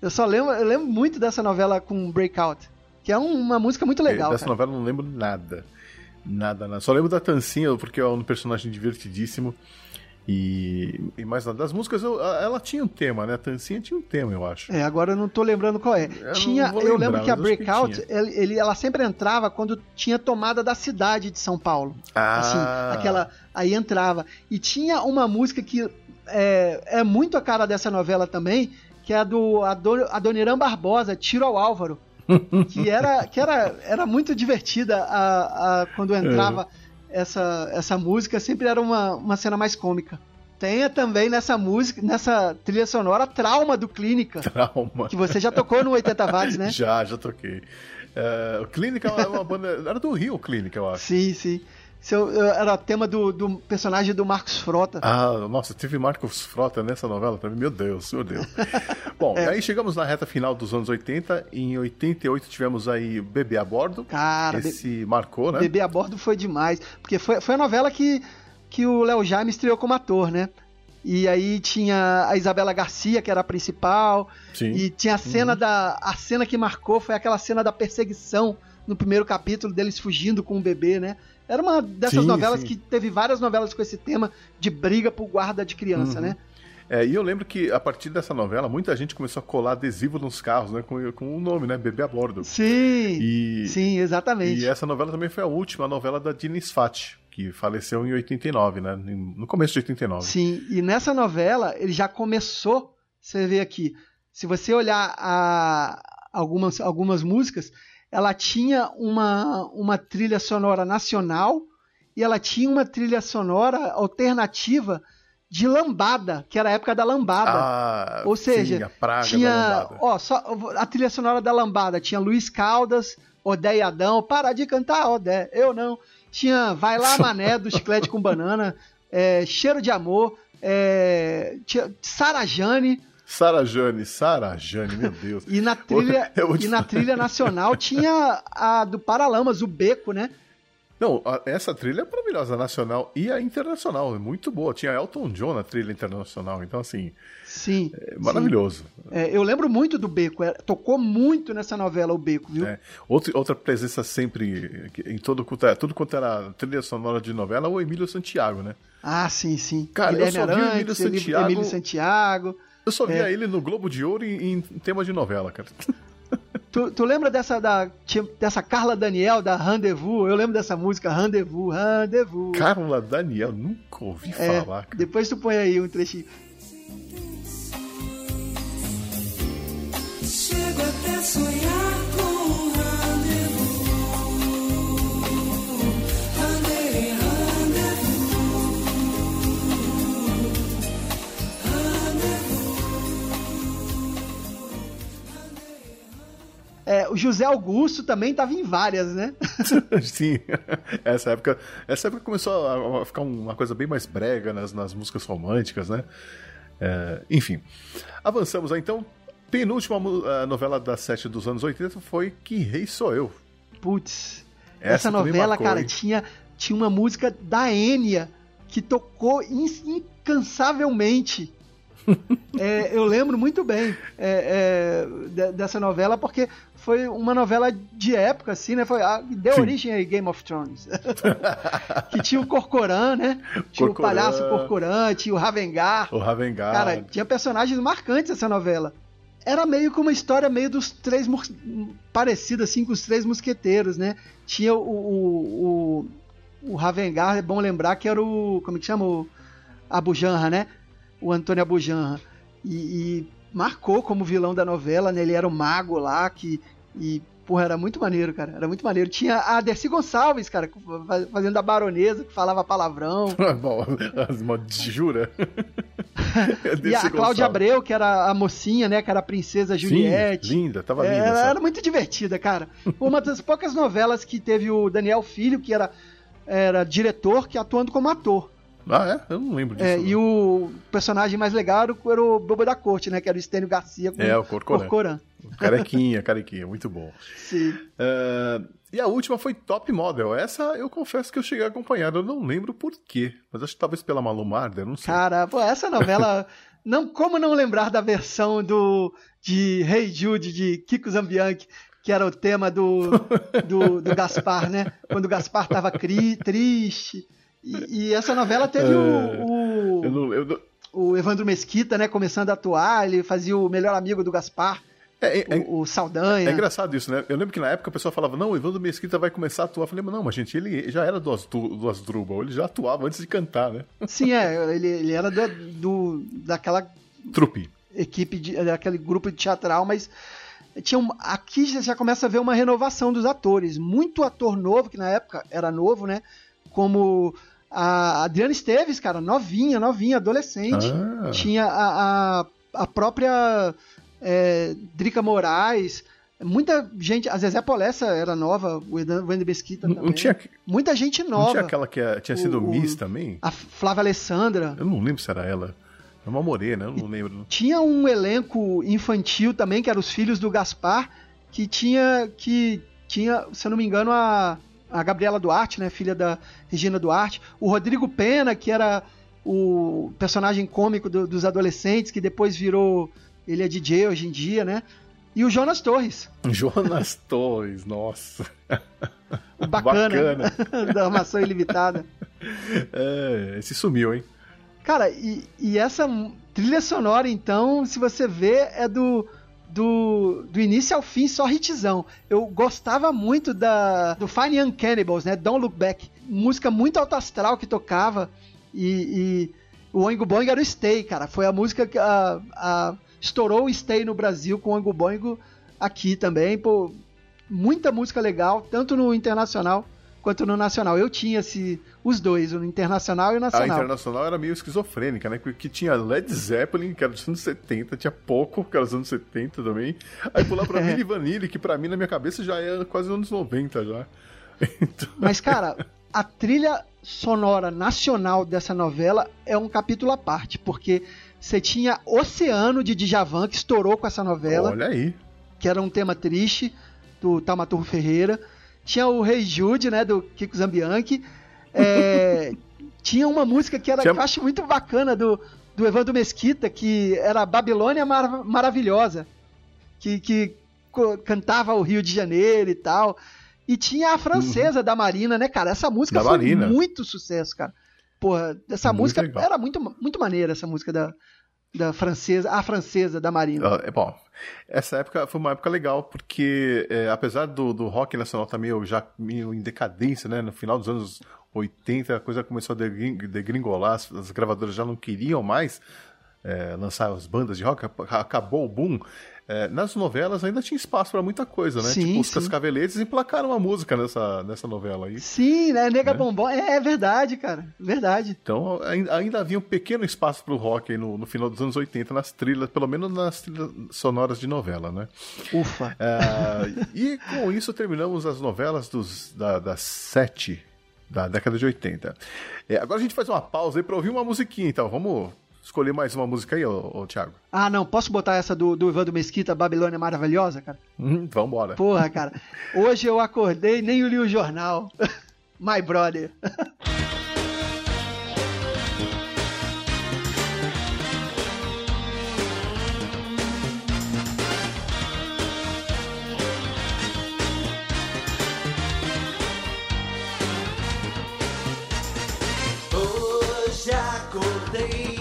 Eu lembro muito dessa novela com Breakout, que é uma música muito legal. Dessa novela eu não lembro nada. Só lembro da Tancinha, porque é um personagem divertidíssimo. E mais nada. Das músicas, ela tinha um tema, né? A Tancinha tinha um tema, eu acho. Agora eu não tô lembrando qual é. Eu lembro que a Breakout, que ela sempre entrava quando tinha tomada da cidade de São Paulo. Assim, aquela... Aí entrava. E tinha uma música que... É muito a cara dessa novela também, que é a do Adoniran Barbosa, Tiro ao Álvaro, que era muito divertida quando entrava essa música, sempre era uma cena mais cômica. Tem também nessa trilha sonora, Trauma do Clínica. Trauma. Que você já tocou no 80 Watts, né? Já toquei. O Clínica era uma banda, era do Rio, Clínica, eu acho. Sim. Era tema do personagem do Marcos Frota. Nossa, teve Marcos Frota nessa novela também. Meu Deus. Bom, aí chegamos na reta final dos anos 80. Em 88 tivemos aí Bebê a Bordo. Cara, marcou, né? Bebê a Bordo foi demais. Porque foi a novela que o Léo Jaime estreou como ator, né? E aí tinha a Isabela Garcia, que era a principal. Sim. E tinha a cena a cena que marcou foi aquela cena da perseguição no primeiro capítulo, deles fugindo com o bebê, né? Era uma dessas novelas que teve várias novelas com esse tema de briga por guarda de criança, né? E eu lembro que a partir dessa novela, muita gente começou a colar adesivo nos carros, né? Com o nome, né? Bebê a Bordo. Sim, exatamente. E essa novela também foi a última novela da Diniz Fati, que faleceu em 89, né? No começo de 89. Sim, e nessa novela ele já começou, você vê aqui, se você olhar algumas músicas... Ela tinha uma trilha sonora nacional e ela tinha uma trilha sonora alternativa de lambada, que era a época da lambada. Ou seja, sim, a praga tinha da lambada. A trilha sonora da lambada tinha Luiz Caldas, Odé e Adão, Para de cantar, Odé, eu não. Tinha Vai Lá Mané, do Chiclete com Banana, Cheiro de Amor, Sarajane. Sarajane, meu Deus. E na trilha nacional tinha a do Paralamas, o Beco, né? Não, essa trilha é maravilhosa, a nacional e a internacional, é muito boa. Tinha Elton John na trilha internacional, então assim, sim, é maravilhoso. Sim. É, eu lembro muito do Beco, tocou muito nessa novela o Beco, viu? É. Outra presença sempre, em tudo quanto era trilha sonora de novela, o Emílio Santiago, né? Ah, sim, sim. Cara, Guilherme Arantes, Emílio Santiago... Eu só via ele no Globo de Ouro e em tema de novela, cara. Tu lembra dessa Carla Daniel, da Rendezvous? Eu lembro dessa música, Rendezvous. Carla Daniel, nunca ouvi falar. Cara. Depois tu põe aí um trechinho. Chego até sonhar com o José Augusto também estava em várias, né? Sim. Essa época começou a ficar uma coisa bem mais brega nas músicas românticas, né? Enfim. Avançamos aí, então. Penúltima novela da série dos anos 80 foi Que Rei Sou Eu. Putz. Essa novela, marcou, cara, tinha uma música da Enya que tocou incansavelmente. Eu lembro muito bem dessa novela, porque foi uma novela de época, assim, né? Deu origem a Game of Thrones. Que tinha o Corcoran, né? Tinha o palhaço Corcoran, tinha o Ravengar. Cara, tinha personagens marcantes essa novela. Era meio que uma história meio dos três... parecida, assim, com os três mosqueteiros, né? Tinha o Ravengar, é bom lembrar que era o... Como é que chama? O Abujamra, né? O Antônio Abujamra, e marcou como vilão da novela, né? Ele era o mago lá, porra, era muito maneiro, cara, Tinha a Dercy Gonçalves, cara, fazendo a baronesa, que falava palavrão. Jura? E a Cláudia Abreu, que era a mocinha, né, que era a princesa Juliette. Sim, linda, tava linda. Ela era muito divertida, cara. Uma das poucas novelas que teve o Daniel Filho, que era diretor, que atuando como ator. Ah, é? Eu não lembro disso. E o personagem mais legal era o Bobo da Corte, né? Que era o Estênio Garcia com o Corcoran. Carequinha, muito bom. Sim. E a última foi Top Model. Essa eu confesso que eu cheguei a acompanhar, eu não lembro por quê. Mas acho que talvez pela Malu Marder, não sei. Cara, pô, essa novela... como não lembrar da versão de Hey Jude, de Kiko Zambianchi, que era o tema do Gaspar, né? Quando o Gaspar tava triste... E essa novela teve o Evandro Mesquita, né, começando a atuar, ele fazia o melhor amigo do Gaspar, o Saldanha. É engraçado isso, né? Eu lembro que na época a pessoa falava, não, o Evandro Mesquita vai começar a atuar. Eu falei, mas gente, ele já era do Asdrubal, ele já atuava antes de cantar, né? Sim, ele era daquela... Trupe. Equipe, daquele grupo de teatral, mas... aqui já começa a ver uma renovação dos atores. Muito ator novo, que na época era novo, né? Como a Adriana Esteves, cara, novinha, adolescente. Ah. Tinha a própria Drica Moraes, muita gente, a Zezé Polessa era nova, o Evandro Mesquita também. Não tinha, muita gente nova. Não tinha aquela que tinha sido Miss também? A Flávia Alessandra. Eu não lembro se era ela. É uma morena, eu não lembro. Tinha um elenco infantil também, que eram os filhos do Gaspar, que tinha, se eu não me engano, a Gabriela Duarte, né, filha da Regina Duarte, o Rodrigo Pena, que era o personagem cômico dos adolescentes, que depois virou, ele é DJ hoje em dia, né, e o Jonas Torres. Jonas Torres, nossa. Bacana. Da Armação Ilimitada. Esse sumiu, hein? Cara, e essa trilha sonora, então, se você vê, é do início ao fim, só hitzão. Eu gostava muito do Fine Young Cannibals, né? Don't Look Back. Música muito alto astral que tocava. E o Oingo Boingo era o Stay, cara. Foi a música que estourou o Stay no Brasil, com o Oingo Boingo aqui também. Pô, muita música legal, tanto no internacional quanto no nacional. Eu tinha os dois, o internacional e o nacional. A internacional era meio esquizofrênica, né? Porque tinha Led Zeppelin, que era dos anos 70, tinha Poco, que era dos anos 70 também. Aí pular pra Milli Vanilli, que pra mim, na minha cabeça, já era quase anos 90 já. Então... Mas, cara, a trilha sonora nacional dessa novela é um capítulo à parte, porque você tinha Oceano, de Djavan, que estourou com essa novela. Olha aí. Que era um tema triste, do Taumaturgo Ferreira. tinha o Rei Jude, né, do Kiko Zambianchi, tinha uma música que era, que eu acho muito bacana, do Evandro Mesquita, que era Babilônia Maravilhosa, que cantava o Rio de Janeiro e tal, e tinha a Francesa da Marina, né, cara, essa música da foi Marina. Muito sucesso, cara, porra, essa muito música legal. Era muito, muito maneira, essa música da Francesa, a Francesa da Marina. Bom, essa época foi uma época legal, porque apesar do rock nacional tá meio em decadência, né, no final dos anos 80, a coisa começou a degringolar, as gravadoras já não queriam mais lançar as bandas de rock, acabou o boom. Nas novelas ainda tinha espaço para muita coisa, né? Sim, tipo, os Cascaveletes emplacaram uma música nessa novela aí. Sim, né? Nega Bombom. É verdade, cara. Verdade. Então ainda havia um pequeno espaço pro rock aí no final dos anos 80, nas trilhas, pelo menos nas trilhas sonoras de novela, né? Ufa! E com isso terminamos as novelas das sete da década de 80. Agora a gente faz uma pausa aí para ouvir uma musiquinha, então. Vamos escolher mais uma música aí, ô Thiago. Ah, não. Posso botar essa do Evandro Mesquita, Babilônia Maravilhosa, cara? Vambora. Porra, cara. Hoje eu acordei, nem li o jornal. My brother. Hoje acordei.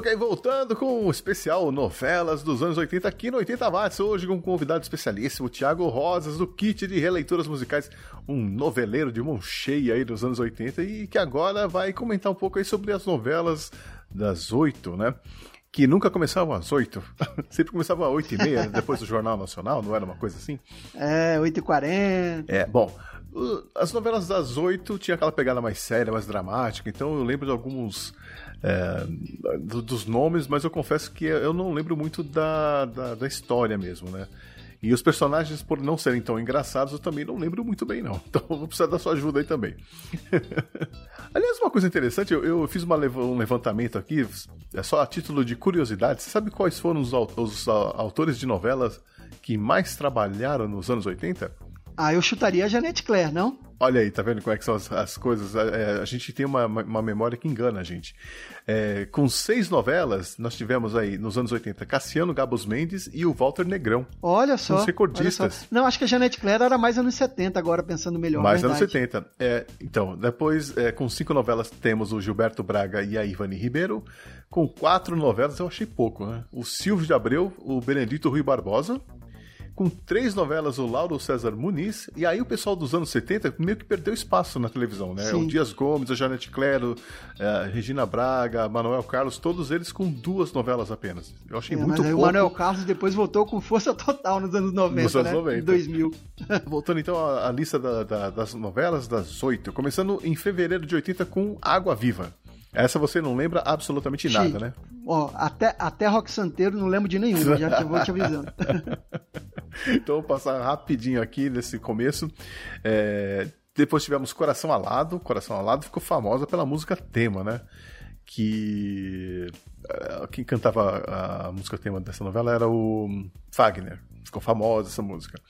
Ok, voltando com o especial Novelas dos anos 80 aqui no 80 Watts, hoje com um convidado especialíssimo, Tiago Rosas, do Kit de Releituras Musicais, um noveleiro de mão cheia aí dos anos 80 e que agora vai comentar um pouco aí sobre as novelas das 8, né? Que nunca começavam às 8, sempre começavam às 8h30, depois do Jornal Nacional, não era uma coisa assim? É, 8h40. É, bom, as novelas das 8 tinha aquela pegada mais séria, mais dramática, então eu lembro de alguns dos nomes, mas eu confesso que eu não lembro muito da história mesmo, né? E os personagens, por não serem tão engraçados, eu também não lembro muito bem, não. Então vou precisar da sua ajuda aí também. Aliás, uma coisa interessante, eu fiz um levantamento aqui, é só a título de curiosidade. Você sabe quais foram os autores de novelas que mais trabalharam nos anos 80? Ah, eu chutaria a Jeanette Claire, não? Olha aí, tá vendo como é que são as coisas? A gente tem uma memória que engana a gente. É, com 6 novelas, nós tivemos aí, nos anos 80, Cassiano Gabus Mendes e o Walter Negrão. Olha só. Os recordistas. Só. Não, acho que a Jeanette Claire era mais anos 70 agora, pensando melhor. Mais anos 70. É, então, depois, com 5 novelas, temos o Gilberto Braga e a Ivani Ribeiro. Com 4 novelas, eu achei pouco, né? O Silvio de Abreu, o Benedito Rui Barbosa. Com 3 novelas, o Lauro César Muniz, e aí o pessoal dos anos 70 meio que perdeu espaço na televisão, né? Sim. O Dias Gomes, a Jeanette Claire, a Regina Braga, Manuel Carlos, todos eles com 2 novelas apenas. Eu achei muito pouco. O Manuel Carlos depois voltou com força total nos anos 90, nos anos 90. Em 2000. Voltando então à lista das novelas das 8, começando em fevereiro de 80 com Água Viva. Essa você não lembra absolutamente nada, né? Ó, até Rock Santeiro não lembro de nenhuma, já vou te avisando. Então vou passar rapidinho aqui nesse começo. Depois tivemos Coração Alado. Coração Alado ficou famosa pela música tema, né? Quem cantava a música tema dessa novela era o Fagner. Ficou famosa essa música.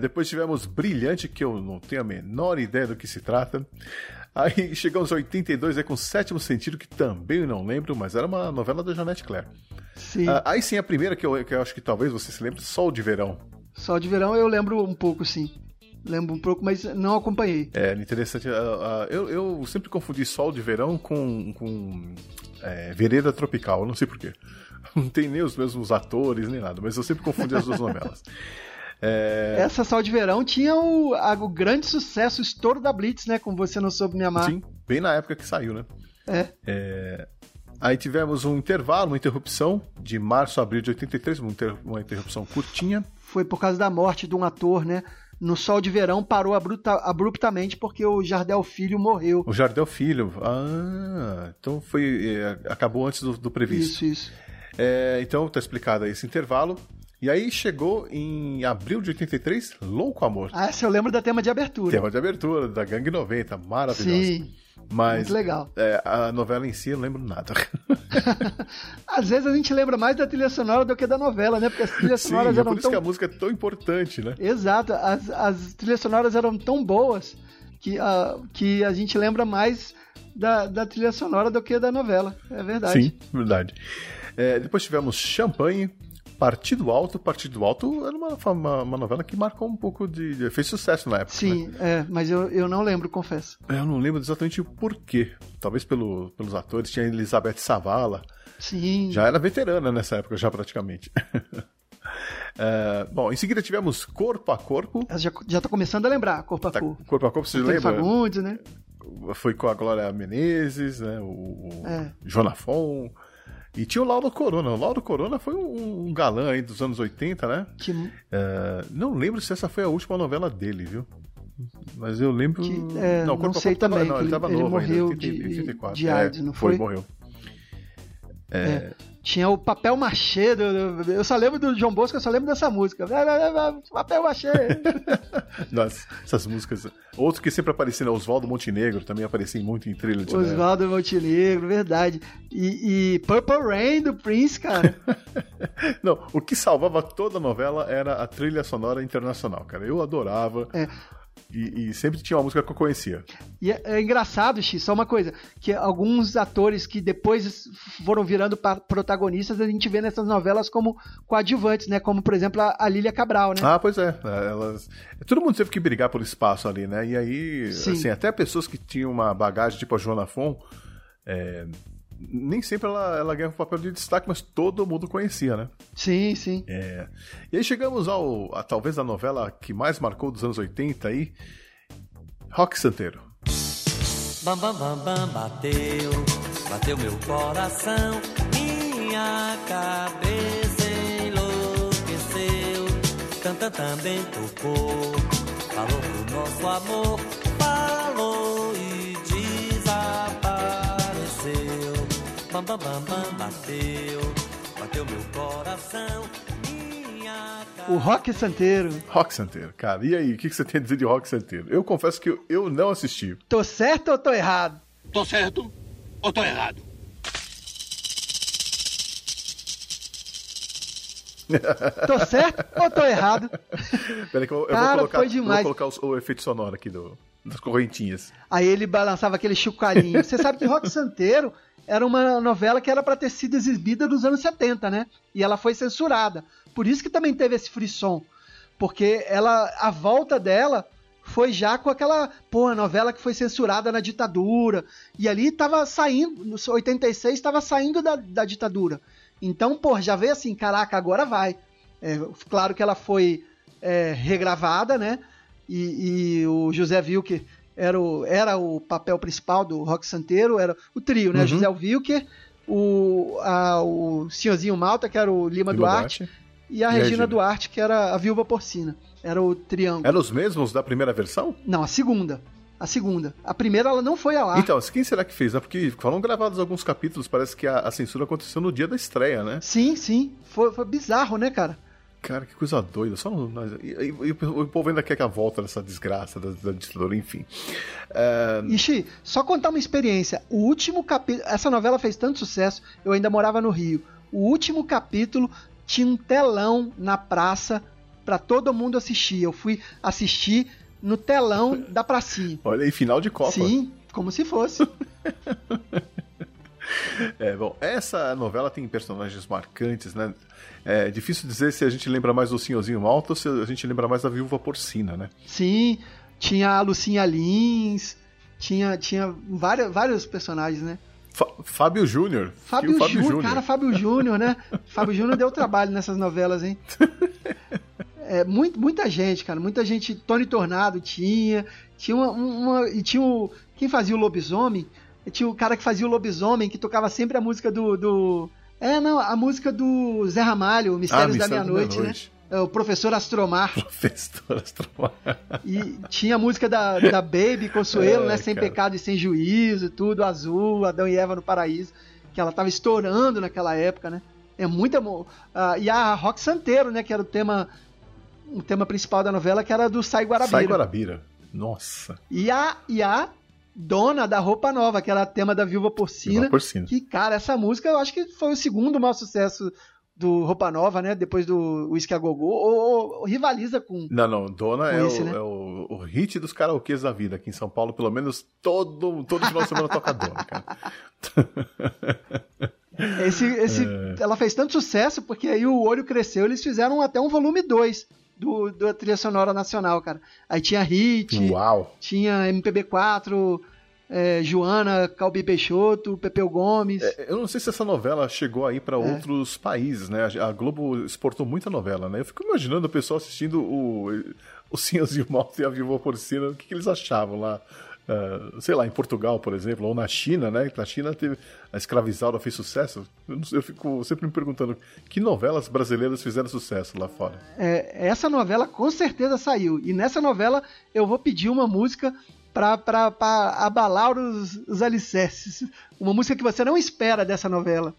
Depois tivemos Brilhante, que eu não tenho a menor ideia do que se trata. Aí chegamos a 82 com o Sétimo Sentido, que também não lembro, mas era uma novela da Jeanette Claire. Sim. Aí sim, a primeira que eu acho que talvez você se lembre, Sol de Verão. Sol de Verão eu lembro um pouco, sim. Lembro um pouco, mas não acompanhei. É, interessante. Eu sempre confundi Sol de Verão com Vereda Tropical, eu não sei porquê. Não tem nem os mesmos atores, nem nada, mas eu sempre confundi as duas novelas. Essa Sol de Verão tinha o grande sucesso, o estouro da Blitz, né? Como Você Não Soube Me Amar. Sim, bem na época que saiu, né? Aí tivemos um intervalo, uma interrupção de março a abril de 83, uma interrupção curtinha. Foi por causa da morte de um ator, né? No Sol de Verão parou abruptamente porque o Jardel Filho morreu. O Jardel Filho, então acabou antes do previsto. Isso. Então tá explicado aí esse intervalo. E aí chegou em abril de 83, Louco Amor. Ah, se eu lembro da tema de abertura. Tema de abertura, da Gangue 90, maravilhosa. Sim, mas, muito legal. A novela em si eu não lembro nada. Às vezes a gente lembra mais da trilha sonora do que da novela, né? Porque as trilhas sonoras eram tão... Sim, por isso que a música é tão importante, né? Exato, as trilhas sonoras eram tão boas que a gente lembra mais da trilha sonora do que da novela, é verdade. Sim, verdade. Depois tivemos Champanhe. Partido Alto era uma novela que marcou um pouco de... fez sucesso na época. Sim, né? Mas eu não lembro, confesso. Eu não lembro exatamente o porquê. Talvez pelos atores, tinha Elizabeth Savala. Sim. Já era veterana nessa época, já praticamente. Bom, em seguida tivemos Corpo a Corpo. Eu já tô começando a lembrar, Corpo a Corpo. Corpo a Corpo, você lembra? Fagundes, né? Foi com a Glória Menezes, né? O Jonafon... E tinha o Lauro Corona. O Lauro Corona foi um galã aí dos anos 80, né? Não lembro se essa foi a última novela dele, viu? Mas eu lembro... não, não sei também. Ele estava novo ainda, em 84. De AIDS, não foi? Foi, morreu. Tinha o Papel Machê. Eu só lembro do João Bosco, eu só lembro dessa música. Papel Machê. Nossa, essas músicas... Outro que sempre aparecia, Oswaldo Montenegro, também aparecia muito em trilha de Oswaldo Montenegro, verdade. E Purple Rain do Prince, cara. Não, o que salvava toda a novela era a trilha sonora internacional, cara. Eu adorava. E sempre tinha uma música que eu conhecia. E é engraçado, X, só uma coisa, que alguns atores que depois foram virando protagonistas, a gente vê nessas novelas como coadjuvantes, né? Como, por exemplo, a Lília Cabral, né? Ah, pois é. Todo mundo teve que brigar por espaço ali, né? E aí, assim, até pessoas que tinham uma bagagem tipo a Joana Fon... nem sempre ela ganha um papel de destaque, mas todo mundo conhecia, né? Sim, sim. É. E aí chegamos a talvez a novela que mais marcou dos anos 80 aí, Rock Santeiro. Bam, bam, bam, bam, bateu, bateu meu coração, minha cabeça enlouqueceu, tanta também tocou, falou do nosso amor, falou e desapareceu. Bam, bam, bam, bam, bateu, bateu meu coração, minha cabeça... O Rock Santeiro. Rock Santeiro, cara. E aí, o que você tem a dizer de Rock Santeiro? Eu confesso que eu não assisti. Tô certo ou tô errado? Tô certo ou tô errado? Tô certo ou tô errado? Peraí que eu vou colocar o efeito sonoro aqui das correntinhas. Aí ele balançava aquele chocalhinho. Você sabe que Rock Santeiro era uma novela que era pra ter sido exibida nos anos 70, né? E ela foi censurada. Por isso que também teve esse frisson. Porque a volta dela foi já com aquela novela que foi censurada na ditadura. E ali tava saindo, no 86 tava saindo da ditadura. Então, já veio assim, caraca, agora vai. É, claro que ela foi regravada, né? E o José Wilker era o papel principal do Rock Santeiro, era o trio, né? Uhum. José Wilker, o Senhorzinho Malta, que era o Lima Duarte. E a Regina Duarte, que era a Viúva Porcina. Era o triângulo. Eram os mesmos da primeira versão? Não, a segunda. A primeira ela não foi ao ar. Então, quem será que fez? Porque foram gravados alguns capítulos, parece que a censura aconteceu no dia da estreia, né? Sim, sim. Foi bizarro, né, cara? Cara, que coisa doida. E o povo ainda quer que a volta dessa desgraça da ditadura, enfim. Ixi, só contar uma experiência. O último capítulo... Essa novela fez tanto sucesso, eu ainda morava no Rio. O último capítulo tinha um telão na praça pra todo mundo assistir. Eu fui assistir... no telão da pracinha. Olha aí, final de Copa. Sim, como se fosse. Bom, essa novela tem personagens marcantes, né? É difícil dizer se a gente lembra mais do Senhorzinho Malta ou se a gente lembra mais da Viúva Porcina, né? Sim, tinha a Lucinha Lins, tinha vários personagens, né? Fábio Júnior. Fábio Júnior, né? Fábio Júnior deu trabalho nessas novelas, hein? Muita gente, cara. Muita gente. Tony Tornado tinha quem fazia o Lobisomem. Tinha o cara que fazia o Lobisomem, que tocava sempre a música a música do Zé Ramalho, Mistérios da Meia-Noite, né? O Professor Astromar. E tinha a música da Baby Consuelo, né? Sem Pecado e Sem Juízo, tudo azul, Adão e Eva no Paraíso, que ela tava estourando naquela época, né? É muito amor. E a Rock Santeiro, né? Que era o tema principal da novela, que era do Sai Guarabira. Sai Guarabira, nossa. E a Dona da Roupa Nova, que era o tema da Viúva Porcina. Viúva Porcina. Que, cara, essa música eu acho que foi o segundo maior sucesso do Roupa Nova, né? Depois do Whisky a Gogô, ou rivaliza com... Não, Dona é o hit dos karaokês da vida. Aqui em São Paulo, pelo menos, todo final de semana toca Dona, cara. Ela fez tanto sucesso, porque aí o olho cresceu, eles fizeram até um volume 2. Da trilha sonora nacional, cara. Aí tinha Hit, uau, tinha MPB4, Joana, Calbi Peixoto, Pepeu Gomes. Eu não sei se essa novela chegou aí pra outros países, né? A Globo exportou muita novela, né? Eu fico imaginando o pessoal assistindo o Senhorzinho Malta e a Viúva Porcina, o que eles achavam lá. Sei lá, em Portugal, por exemplo, ou na China, né? Na China teve a Escravizaura, fez sucesso. Eu fico sempre me perguntando que novelas brasileiras fizeram sucesso lá fora. Essa novela com certeza saiu. E nessa novela eu vou pedir uma música pra abalar os alicerces. Uma música que você não espera dessa novela.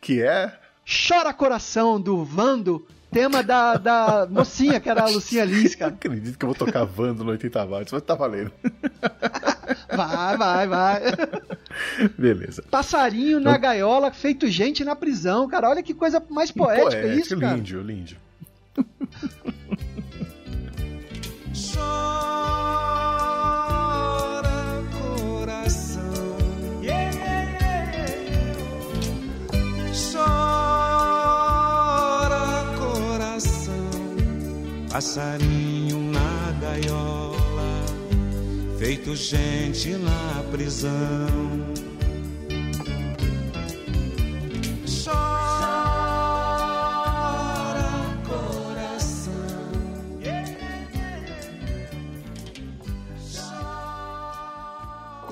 Que é? Chora Coração, do Vando. Tema da mocinha, que era a Lucinha Lins, cara. Não acredito que eu vou tocar Vando no 80 watts, mas tá valendo. Vai. Beleza. Passarinho na gaiola, feito gente na prisão, cara. Olha que coisa mais poética isso, cara. Lindo. Chora, coração. Passarinho na gaiola, feito gente na prisão.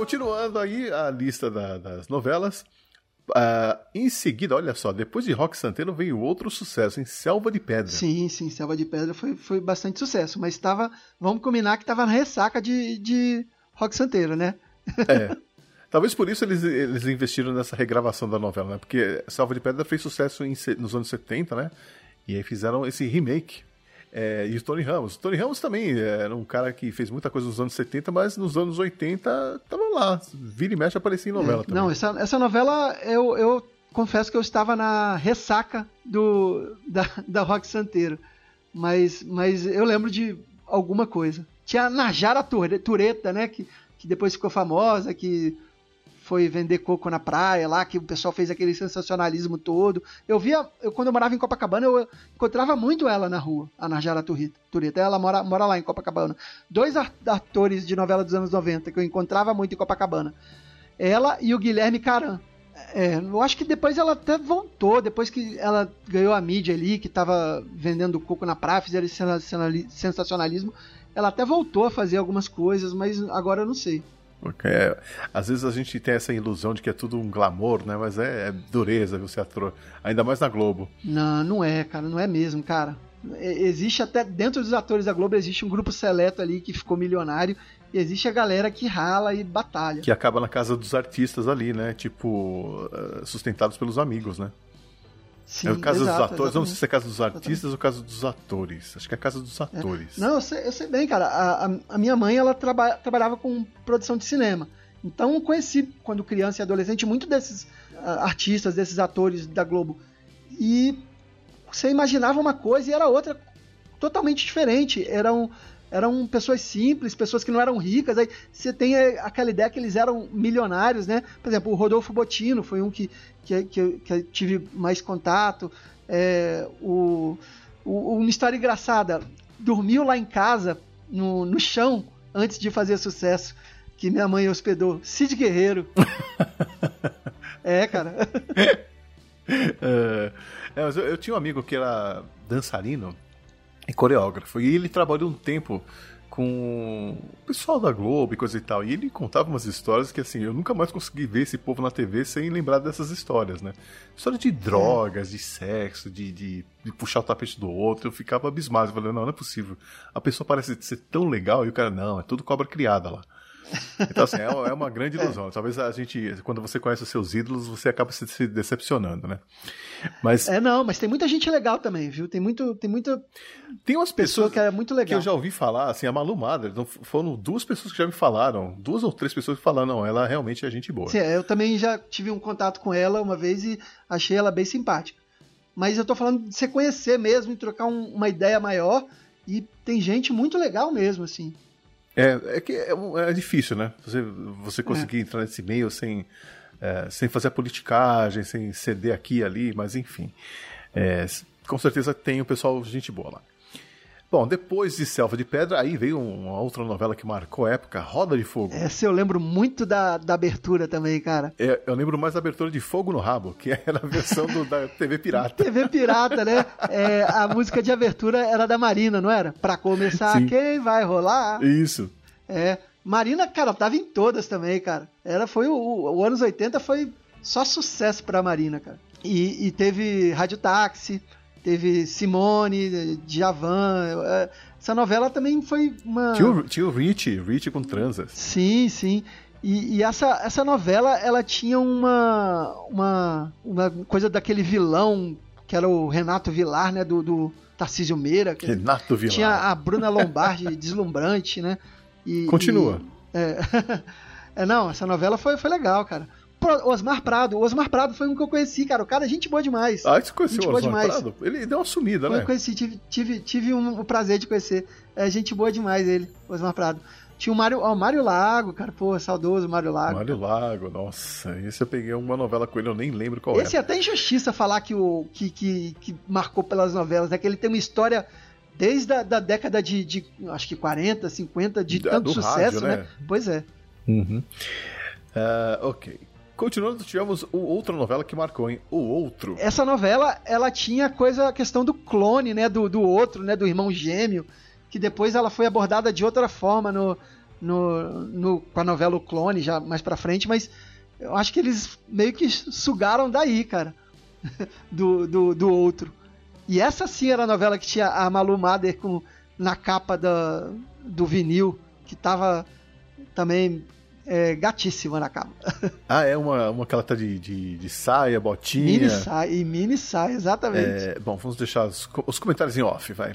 continuando aí a lista das novelas. Em seguida, olha só, depois de Rock Santeiro veio outro sucesso, em Selva de Pedra. Sim, Selva de Pedra foi bastante sucesso, mas estava, vamos combinar que estava na ressaca de Rock Santeiro, né? É. Talvez por isso eles investiram nessa regravação da novela, né? Porque Selva de Pedra fez sucesso nos anos 70, né? E aí fizeram esse remake. E o Tony Ramos. O Tony Ramos também era um cara que fez muita coisa nos anos 70, mas nos anos 80 tava lá, vira e mexe aparecia em novela também. Não, essa novela eu confesso que eu estava na ressaca da Rock Santeiro, mas eu lembro de alguma coisa. Tinha a Najara Tureta, né, que depois ficou famosa, que foi vender coco na praia lá, que o pessoal fez aquele sensacionalismo todo. Quando eu morava em Copacabana, eu encontrava muito ela na rua, a Najara Tureta. Ela mora lá em Copacabana. Dois atores de novela dos anos 90 que eu encontrava muito em Copacabana. Ela e o Guilherme Caran. Eu acho que depois ela até voltou, depois que ela ganhou a mídia ali, que estava vendendo coco na praia, fizeram esse sensacionalismo. Ela até voltou a fazer algumas coisas, mas agora eu não sei. Porque às vezes a gente tem essa ilusão de que é tudo um glamour, né? Mas é dureza, viu, ser ator. Ainda mais na Globo. Não, não é, cara. Não é mesmo, cara. Existe até, dentro dos atores da Globo, existe um grupo seleto ali que ficou milionário. E existe a galera que rala e batalha. Que acaba na casa dos artistas ali, né? Tipo, sustentados pelos amigos, né? Sim, é o caso dos atores, exatamente. Não sei se é a casa dos artistas ou o caso dos atores. Acho que é a casa dos atores. Não, eu sei bem, cara. A minha mãe, ela trabalhava com produção de cinema. Então eu conheci, quando criança e adolescente, muito desses artistas, desses atores da Globo. E você imaginava uma coisa e era outra totalmente diferente. Eram pessoas simples, pessoas que não eram ricas. Aí você tem aquela ideia que eles eram milionários, né? Por exemplo, o Rodolfo Bottino foi um que eu tive mais contato. Uma história engraçada. Dormiu lá em casa, no chão, antes de fazer sucesso, que minha mãe hospedou. Cid Guerreiro. Cara. Mas eu tinha um amigo que era dançarino, coreógrafo, e ele trabalhou um tempo com o pessoal da Globo e coisa e tal, e ele contava umas histórias que, assim, eu nunca mais consegui ver esse povo na TV sem lembrar dessas histórias, né? História de drogas, de sexo, de puxar o tapete do outro. Eu ficava abismado, falando, não é possível, a pessoa parece ser tão legal, e o cara, não, é tudo cobra criada lá. Então, assim, é uma grande ilusão. Talvez a gente, quando você conhece os seus ídolos, você acaba se decepcionando, né? Mas... mas tem muita gente legal também, viu? Tem umas pessoas que é muito legal. Que eu já ouvi falar, assim, a Malu Madre, foram duas pessoas que já me falaram, duas ou três pessoas que falaram, não, ela realmente é gente boa. Sim, eu também já tive um contato com ela uma vez e achei ela bem simpática. Mas eu tô falando de se conhecer mesmo e trocar uma ideia maior, e tem gente muito legal mesmo, assim. É que é difícil, né? Você conseguir entrar nesse meio sem fazer a politicagem, sem ceder aqui e ali, mas enfim. Com certeza tem o pessoal, gente boa lá. Bom, depois de Selva de Pedra, aí veio uma outra novela que marcou a época, Roda de Fogo. Essa eu lembro muito da abertura também, cara. Eu lembro mais da abertura de Fogo no Rabo, que era a versão da TV Pirata. TV Pirata, né? A música de abertura era da Marina, não era? Pra começar, sim. Quem vai rolar? Isso. Marina, cara, tava em todas também, cara. Foi o anos 80 foi só sucesso pra Marina, cara. E teve Rádio Táxi... Teve Simone, Djavan. Essa novela também foi uma... Tinha o Rich com transas. Sim. E essa novela, ela tinha uma coisa daquele vilão, que era o Renato Vilar, né? Do Tarcísio Meira. Renato Vilar. Tinha a Bruna Lombardi, deslumbrante, né? Continua. Não, essa novela foi legal, cara. Osmar Prado foi um que eu conheci, cara. O cara é gente boa demais. Ah, você conheceu o Osmar Prado? Ele deu uma sumida, né? Eu conheci, tive o prazer de conhecer. É gente boa demais ele, Osmar Prado. Tinha o Mário Lago, cara. Pô, saudoso Mário Lago. Mário Lago, nossa. Esse eu peguei uma novela com ele, eu nem lembro qual era. Esse é até injustiça falar que marcou pelas novelas, né? Que ele tem uma história... Desde a da década de acho que 40, 50, de tanto sucesso, rádio, né? Pois é. Uhum. Ok. Continuando, tivemos outra novela que marcou, hein? O Outro. Essa novela, ela tinha a questão do clone, né? Do outro, né? Do irmão gêmeo, que depois ela foi abordada de outra forma no, com a novela O Clone, já mais pra frente, mas eu acho que eles meio que sugaram daí, cara, do outro. E essa sim era a novela que tinha a Malu Mader na capa do vinil, que tava também gatíssima na capa. Ah, é uma que ela tá de saia, botinha. Mini saia, exatamente. Bom, vamos deixar os comentários em off, vai.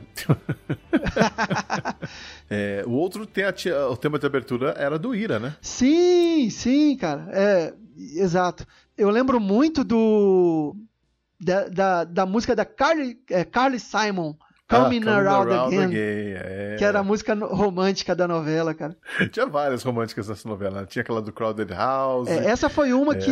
O outro, o tema de abertura era do Ira, né? Sim, cara. Exato. Eu lembro muito da música da Carly Simon, Coming Around Again, que era a música romântica da novela, cara. Tinha várias românticas nessa novela. Tinha aquela do Crowded House. Essa foi uma que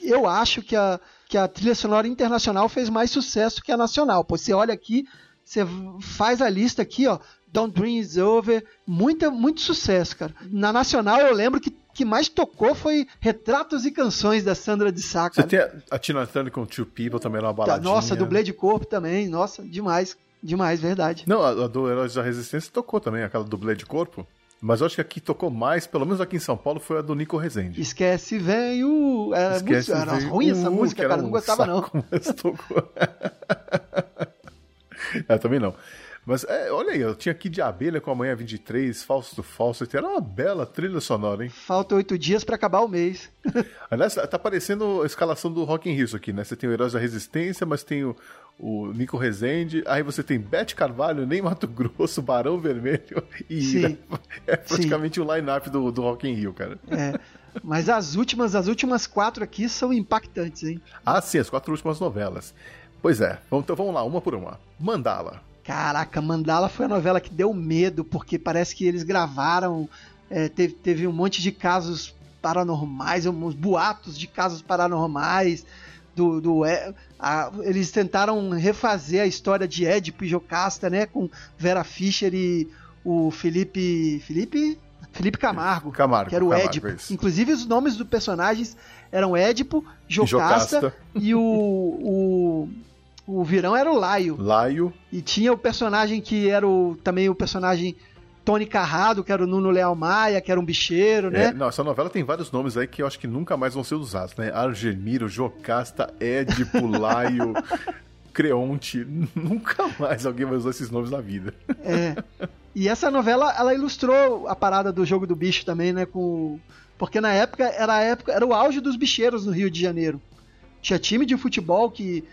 eu acho que a trilha sonora internacional fez mais sucesso que a nacional. Pô, você olha aqui, você faz a lista aqui, ó, Don't Dream It's Over, muito sucesso, cara. Na nacional eu lembro que mais tocou foi Retratos e Canções, da Sandra de Sá. Você tem a Tina Turner com Two People, também era uma baladinha. Nossa, Dublê de Corpo também, nossa, demais. Demais, verdade. Não, a do Heróis da Resistência tocou também, aquela dublê de corpo. Mas eu acho que aqui tocou mais, pelo menos aqui em São Paulo, foi a do Nico Rezende. Esquece, velho. Era ruim essa música, cara. Não gostava, saco, não. Mas tocou. Eu também não. Mas olha aí, eu tinha Kit de Abelha com Amanhã 23, Falso do Falso. Era uma bela trilha sonora, hein? Falta 8 dias pra acabar o mês. Aliás, tá aparecendo a escalação do Rock in Rio aqui, né? Você tem o Heróis da Resistência, mas tem o Nico Rezende, aí você tem Bete Carvalho, Ney Mato Grosso, Barão Vermelho e Ira. Sim. É praticamente o line-up do Rock in Rio, cara. Mas as últimas 4 aqui são impactantes, hein? Ah, sim, as 4 últimas novelas. Pois é, então vamos lá, uma por uma. Mandala. Caraca, Mandala foi a novela que deu medo, porque parece que eles gravaram, teve um monte de casos paranormais, uns boatos de casos paranormais. Eles tentaram refazer a história de Édipo e Jocasta, né? Com Vera Fischer e o Felipe Camargo, que era o Édipo. Inclusive, os nomes dos personagens eram Édipo, Jocasta e o Virão era o Laio. E tinha o personagem que era também o personagem Tony Carrado, que era o Nuno Leal Maia, que era um bicheiro, né? Não, essa novela tem vários nomes aí que eu acho que nunca mais vão ser usados, né? Argemiro, Jocasta, Édipo, Laio, Creonte. Nunca mais alguém vai usar esses nomes na vida. E essa novela, ela ilustrou a parada do jogo do bicho também, né? Porque na época era o auge dos bicheiros no Rio de Janeiro. Tinha time de futebol que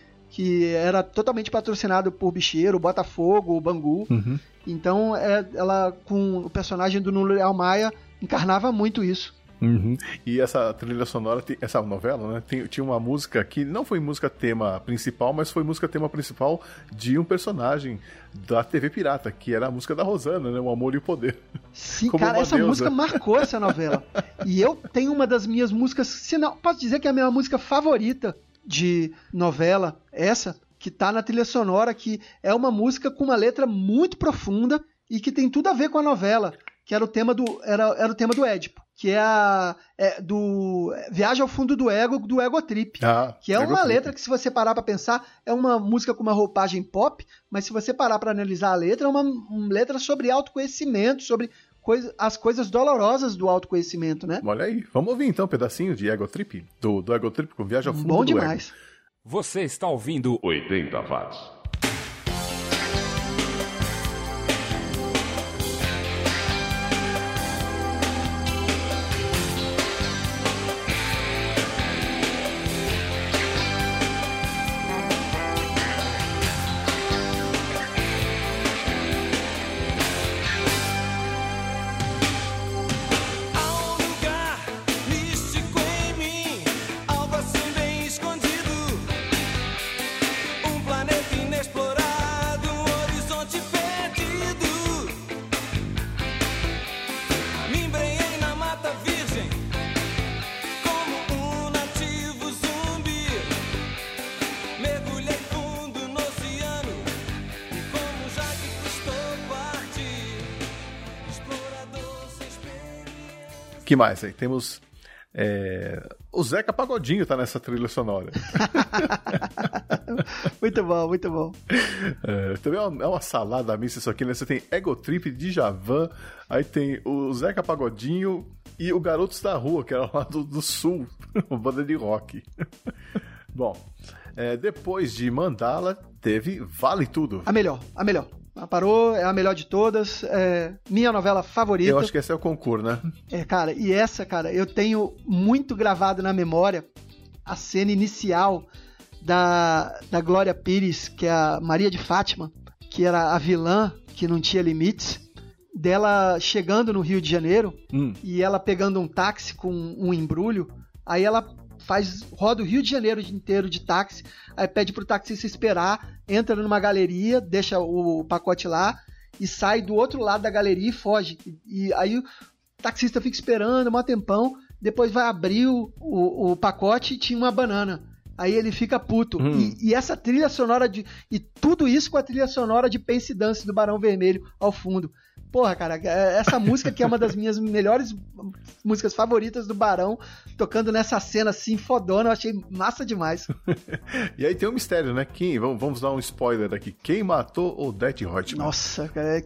era totalmente patrocinado por bicheiro, Botafogo, Bangu. Uhum. Então, ela, com o personagem do Nuno Leal Maia, encarnava muito isso. Uhum. E essa trilha sonora, essa novela, né, tinha uma música que não foi música tema principal, mas foi música tema principal de um personagem da TV Pirata, que era a música da Rosana, né, O Amor e o Poder. Sim, como, cara, essa deusa. Música marcou essa novela. E eu tenho uma das minhas músicas, se não, posso dizer que é a minha música favorita de novela, essa, que tá na trilha sonora, que é uma música com uma letra muito profunda e que tem tudo a ver com a novela, que era o tema do Édipo, que é do Viagem ao Fundo do Ego Trip, que é uma letra que, se você parar pra pensar, é uma música com uma roupagem pop, mas se você parar pra analisar a letra, é uma letra sobre autoconhecimento, sobre as coisas dolorosas do autoconhecimento, né? Olha aí, vamos ouvir então um pedacinho de Ego Trip, do Ego Trip com Viagem ao Fundo do Ego. Bom demais. Você está ouvindo 80 Watts. Que mais aí? Temos o Zeca Pagodinho tá nessa trilha sonora. Muito bom, muito bom. É, também é uma salada mista isso aqui, né? Você tem Ego Trip, Djavan, aí tem o Zeca Pagodinho e o Garotos da Rua, que era lá do Sul, uma banda de rock. Bom, depois de Mandala, teve Vale Tudo. A melhor. Ela parou, é a melhor de todas, minha novela favorita. Eu acho que essa é o concurso, né? É, cara, e essa, cara, eu tenho muito gravado na memória a cena inicial da Glória Pires, que é a Maria de Fátima, que era a vilã que não tinha limites, dela chegando no Rio de Janeiro e ela pegando um táxi com um embrulho, aí ela roda o Rio de Janeiro inteiro de táxi, aí pede pro taxista esperar, entra numa galeria, deixa o pacote lá e sai do outro lado da galeria e foge. E aí o taxista fica esperando um tempão, depois vai abrir o pacote e tinha uma banana. Aí ele fica puto. E essa trilha sonora e tudo isso com a trilha sonora de Pense e Dance do Barão Vermelho ao fundo. Porra, cara, essa música que é uma das minhas melhores músicas favoritas do Barão, tocando nessa cena assim, fodona, eu achei massa demais. E aí tem um mistério, né? Vamos dar um spoiler aqui. Quem matou Odete Roitman? Nossa, cara,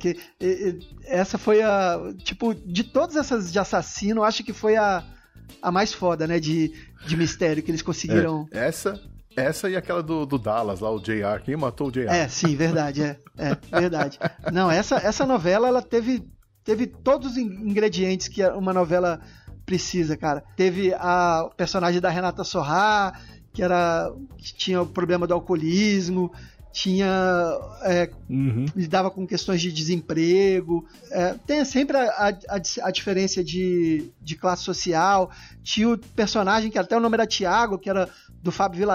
essa foi a... Tipo, de todas essas de assassino, eu acho que foi a mais foda, né? De mistério que eles conseguiram... Essa e aquela do Dallas, lá, o J.R. Quem matou o J.R.? É, sim, verdade, verdade. Não, essa novela, ela teve todos os ingredientes que uma novela precisa, cara. Teve o personagem da Renata Sorrah, que tinha o problema do alcoolismo, lidava com questões de desemprego, tem sempre a diferença de classe social, tinha o personagem que até o nome era Tiago, que era do Fábio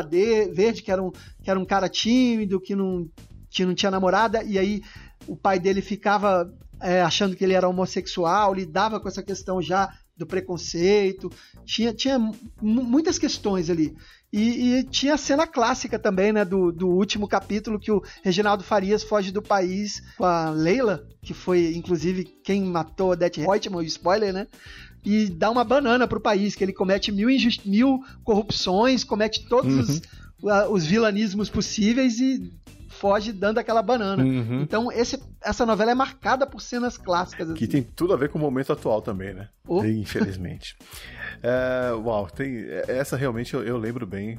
Verde, que era um cara tímido, que não tinha namorada, e aí o pai dele ficava achando que ele era homossexual, lidava com essa questão já do preconceito, tinha muitas questões ali. E tinha a cena clássica também, né, do último capítulo, que o Reginaldo Farias foge do país com a Leila, que foi, inclusive, quem matou Odete Roitman, spoiler, né? E dá uma banana pro país, que ele comete mil corrupções, comete todos os vilanismos possíveis e foge dando aquela banana. Então, essa novela é marcada por cenas clássicas. Assim. Que tem tudo a ver com o momento atual também, né? Oh. Infelizmente. Uau, essa realmente eu lembro bem,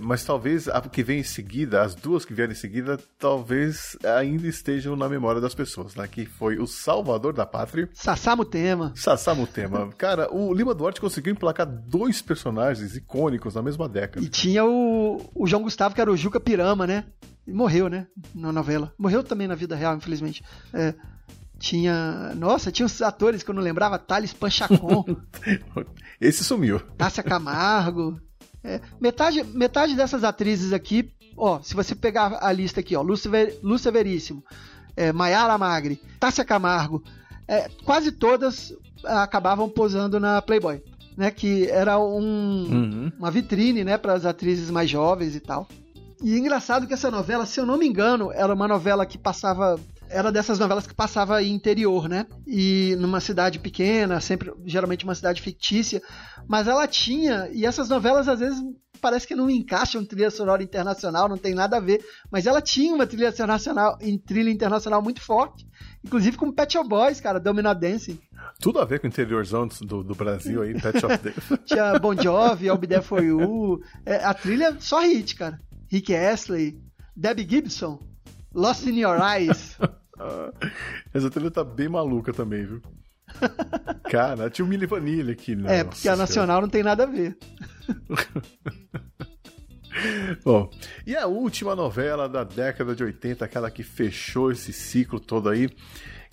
mas talvez a que vem em seguida, as duas que vieram em seguida, talvez ainda estejam na memória das pessoas, né? Que foi o Salvador da Pátria. Sassamutema. Cara, o Lima Duarte conseguiu emplacar dois personagens icônicos na mesma década. E tinha o João Gustavo, que era o Juca Pirama, né? E morreu, né? Na novela. Morreu também na vida real, infelizmente. Tinha uns atores que eu não lembrava, Thales Panchacon. Esse sumiu. Tássia Camargo. Metade dessas atrizes aqui, ó, se você pegar a lista aqui, ó, Lúcia Veríssimo, Maiara Magri, Tássia Camargo, quase todas acabavam posando na Playboy, né? Que era uma vitrine, né, para as atrizes mais jovens e tal. E é engraçado que essa novela, se eu não me engano, era uma novela que passava... Era dessas novelas que passava em interior, né? E numa cidade pequena, geralmente uma cidade fictícia. Mas ela tinha... E essas novelas, às vezes, parece que não encaixam trilha sonora internacional, não tem nada a ver. Mas ela tinha uma trilha internacional muito forte. Inclusive com Pet Shop Boys, cara, Domino Dancing. Tudo a ver com o interiorzão do Brasil aí, Pet Shop Boys. Tinha Bon Jovi, I'll Be There For You. A trilha só hit, cara. Rick Astley, Debbie Gibson, Lost in Your Eyes. Essa trilha tá bem maluca também, viu? Cara, tinha o Milli Vanilli aqui, né? Porque a nacional não tem nada a ver. Bom, e a última novela da década de 80, aquela que fechou esse ciclo todo aí,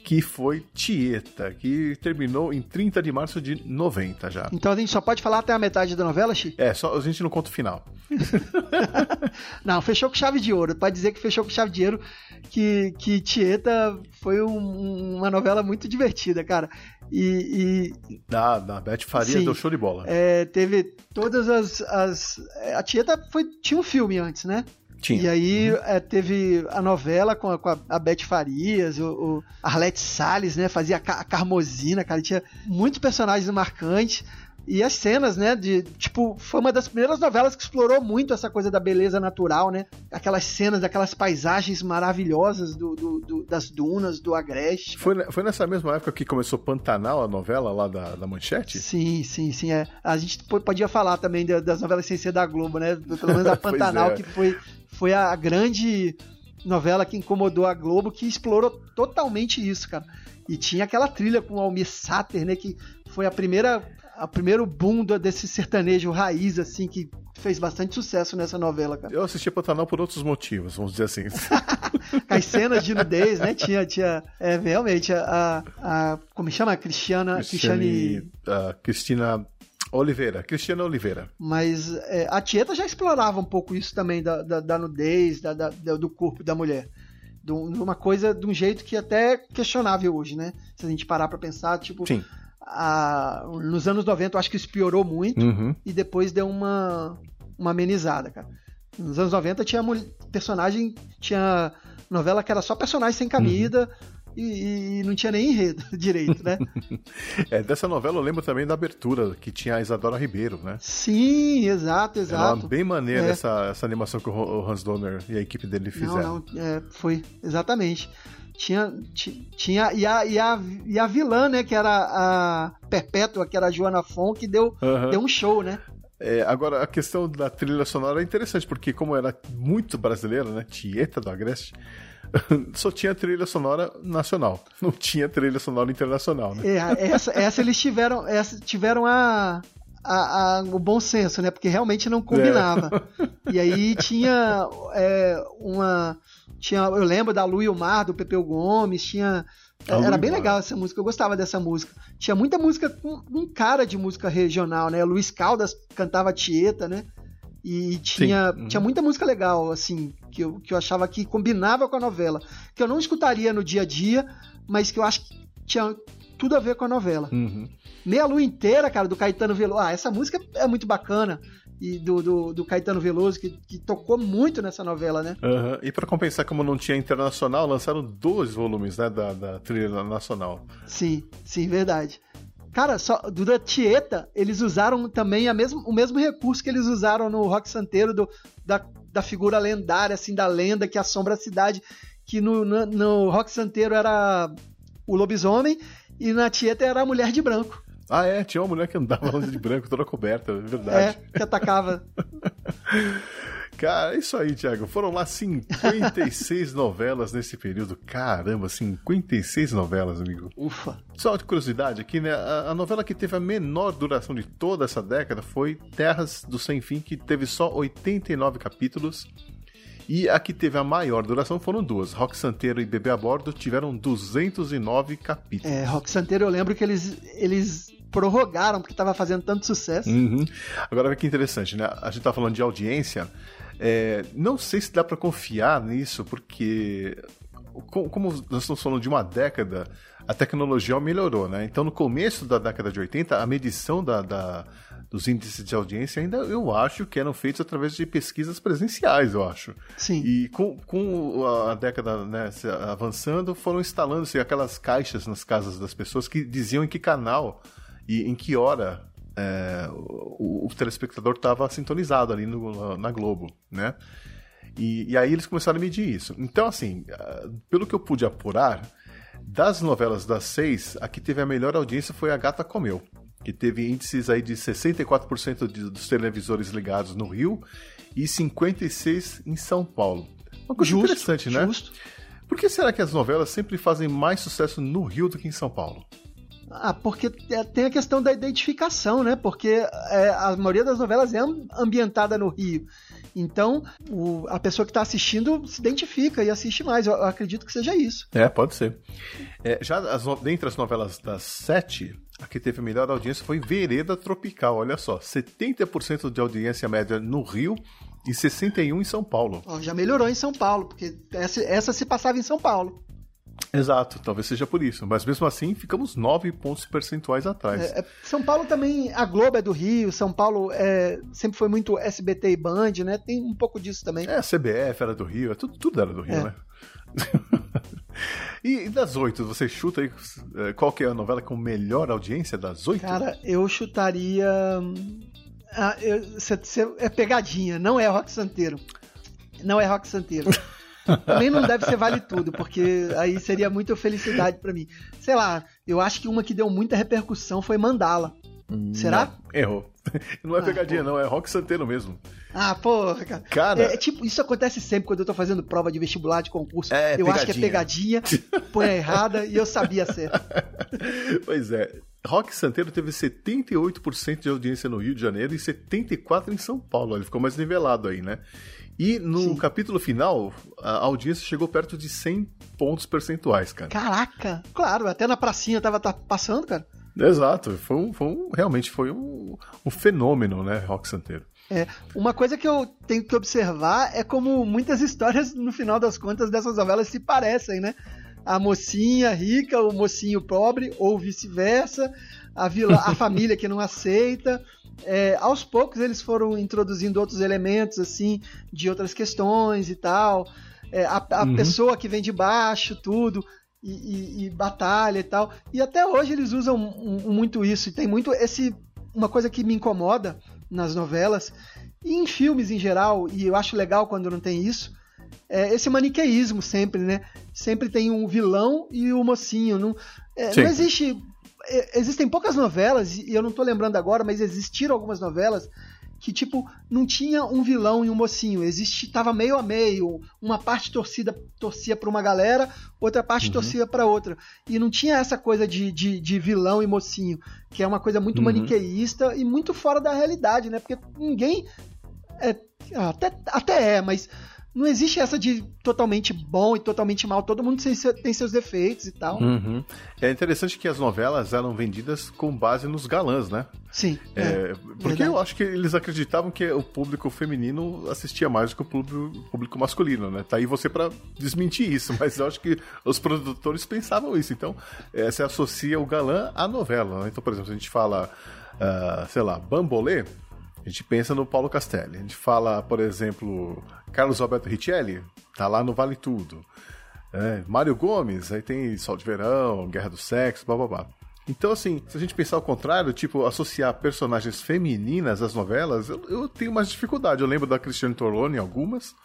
que foi Tieta, que terminou em 30 de março de 90 já. Então a gente só pode falar até a metade da novela, Chico? Só a gente não conta o final. Não, fechou com chave de ouro. Pode dizer que fechou com chave de ouro, que Tieta foi uma novela muito divertida, cara. Da Beth Faria, sim, deu show de bola. Teve todas as... A Tieta tinha um filme antes, né? Tinha. E aí teve a novela com a Beth Farias, o Arlete Salles, né? Fazia a Carmozina, cara. Tinha muitos personagens marcantes. E as cenas, né, de, tipo, foi uma das primeiras novelas que explorou muito essa coisa da beleza natural, né? Aquelas cenas, aquelas paisagens maravilhosas das dunas, do agreste. Foi nessa mesma época que começou Pantanal, a novela lá da Manchete? Sim. É. A gente podia falar também das novelas sem ser da Globo, né? Pelo menos a Pantanal, que foi a grande novela que incomodou a Globo, que explorou totalmente isso, cara. E tinha aquela trilha com o Almir Sater, né? Que foi a primeiro boom desse sertanejo raiz, assim, que fez bastante sucesso nessa novela, cara. Eu assisti Pantanal por outros motivos, vamos dizer assim. As cenas de nudez, né? Tinha realmente, como chama? Cristiana Oliveira. Mas a Tieta já explorava um pouco isso também, da nudez, do corpo da mulher. Uma coisa, de um jeito que até é questionável hoje, né? Se a gente parar pra pensar, tipo... Sim. Nos anos 90 eu acho que isso piorou muito, uhum, e depois deu uma amenizada, cara. Nos anos 90 tinha novela que era só personagem sem camisa, uhum, e não tinha nem enredo direito, né? Dessa novela eu lembro também da abertura, que tinha a Isadora Ribeiro, né? Sim, exato. Era bem maneira essa animação que o Hans Donner e a equipe dele fizeram. Foi, exatamente. Tinha e a vilã, né, que era a Perpétua, que era a Joana Fon, que deu um show, né? Agora, a questão da trilha sonora é interessante, porque como era muito brasileira, né, Tieta do Agreste, só tinha trilha sonora nacional, não tinha trilha sonora internacional, né? Essa eles tiveram o bom senso, né, porque realmente não combinava. E aí tinha eu lembro da Lu e o Mar, do Pepeu Gomes, era bem legal essa música, eu gostava dessa música. Tinha muita música com um cara de música regional, né? O Luiz Caldas cantava Tieta, né? E tinha muita música legal, assim, que eu achava que combinava com a novela, que eu não escutaria no dia a dia, mas que eu acho que tinha tudo a ver com a novela. Uhum. Meia Lua Inteira, cara, do Caetano Veloso. Essa música é muito bacana. E do Caetano Veloso, que tocou muito nessa novela, né? Uhum. E pra compensar, como não tinha internacional, lançaram 2 volumes, né, da trilha nacional. Sim, verdade. Cara, só da Tieta, eles usaram também o mesmo recurso que eles usaram no Rock Santeiro, da figura lendária, assim, da lenda que assombra a cidade, que no Rock Santeiro era o Lobisomem e na Tieta era a Mulher de Branco. Tinha uma mulher que andava de branco, toda coberta, é verdade. Que atacava. Cara, é isso aí, Tiago. Foram lá 56 novelas nesse período. Caramba, 56 novelas, amigo. Ufa. Só de curiosidade aqui, né? A novela que teve a menor duração de toda essa década foi Terras do Sem Fim, que teve só 89 capítulos. E a que teve a maior duração foram 2. Rock Santeiro e Bebê a Bordo tiveram 209 capítulos. Rock Santeiro eu lembro que eles prorrogaram porque estava fazendo tanto sucesso. Uhum. Agora olha que interessante, né? A gente tá falando de audiência. Não sei se dá para confiar nisso, porque como nós estamos falando de uma década, a tecnologia melhorou, né? Então no começo da década de 80, a medição dos índices de audiência ainda, eu acho que eram feitos através de pesquisas presenciais, eu acho. Sim. E com a década, né, avançando, foram instalando-se aquelas caixas nas casas das pessoas que diziam em que canal e em que hora o telespectador estava sintonizado ali na Globo, né? E aí eles começaram a medir isso. Então, assim, pelo que eu pude apurar, das novelas das 6, a que teve a melhor audiência foi A Gata Comeu, que teve índices aí de 64% dos televisores ligados no Rio e 56% em São Paulo. Uma coisa interessante, né? Justo. Por que será que as novelas sempre fazem mais sucesso no Rio do que em São Paulo? Porque tem a questão da identificação, né? Porque a maioria das novelas é ambientada no Rio. Então, a pessoa que está assistindo se identifica e assiste mais. Eu acredito que seja isso. Pode ser. Dentre as novelas das 7... A que teve a melhor audiência foi Vereda Tropical, olha só, 70% de audiência média no Rio e 61% em São Paulo. Já melhorou em São Paulo, porque essa se passava em São Paulo. Exato, talvez seja por isso, mas mesmo assim ficamos 9 pontos percentuais atrás. São Paulo também, a Globo é do Rio, São Paulo sempre foi muito SBT e Band, né? Tem um pouco disso também. A CBF era do Rio, tudo era do Rio, né? E das 8, você chuta aí qual que é a novela com melhor audiência das 8? Cara, eu chutaria... é pegadinha, não é Rock Santeiro. Não é Rock Santeiro. Também não deve ser Vale Tudo, porque aí seria muita felicidade pra mim. Sei lá, eu acho que uma que deu muita repercussão foi Mandala. Será? Não, errou. Não é pegadinha, pô. Não, é Rock Santeiro mesmo. Ah, porra, cara. Tipo, isso acontece sempre quando eu tô fazendo prova de vestibular, de concurso. Eu acho que é pegadinha, põe a errada e eu sabia certo. Pois é. Rock Santeiro teve 78% de audiência no Rio de Janeiro e 74% em São Paulo. Ele ficou mais nivelado aí, né? E no capítulo final, a audiência chegou perto de 100 pontos percentuais, cara. Caraca! Claro, até na pracinha tava passando, cara. Exato, foi um fenômeno, né, Rock Santeiro. Uma coisa que eu tenho que observar é como muitas histórias, no final das contas, dessas novelas se parecem, né? A mocinha rica, o mocinho pobre, ou vice-versa, a família que não aceita. Aos poucos eles foram introduzindo outros elementos, assim, de outras questões e tal. A pessoa que vem de baixo, tudo... E batalha e tal. E até hoje eles usam muito isso. E tem muito uma coisa que me incomoda nas novelas e em filmes em geral, e eu acho legal quando não tem isso, é esse maniqueísmo sempre, né? Sempre tem um vilão e um mocinho. Não existe... Existem poucas novelas, e eu não tô lembrando agora, mas existiram algumas novelas que, tipo, não tinha um vilão e um mocinho. Tava meio a meio. Uma parte torcia pra uma galera, outra parte torcia pra outra. E não tinha essa coisa de vilão e mocinho, que é uma coisa muito maniqueísta e muito fora da realidade, né? Porque ninguém... Mas não existe essa de totalmente bom e totalmente mal. Todo mundo tem seus defeitos e tal. É interessante que as novelas eram vendidas com base nos galãs, né? Sim. Porque verdade. Eu acho que eles acreditavam que o público feminino assistia mais do que o público masculino, né? Tá aí você pra desmentir isso, mas eu acho que os produtores pensavam isso. Então, você associa o galã à novela, né? Então, por exemplo, se a gente fala, sei lá, Bambolê, a gente pensa no Paulo Castelli. A gente fala, por exemplo, Carlos Alberto Richelli, tá lá no Vale Tudo. Mário Gomes, aí tem Sol de Verão, Guerra dos Sexos, blá blá blá. Então, assim, se a gente pensar ao contrário, tipo, associar personagens femininas às novelas, eu tenho mais dificuldade. Eu lembro da Cristiane Torlone em algumas,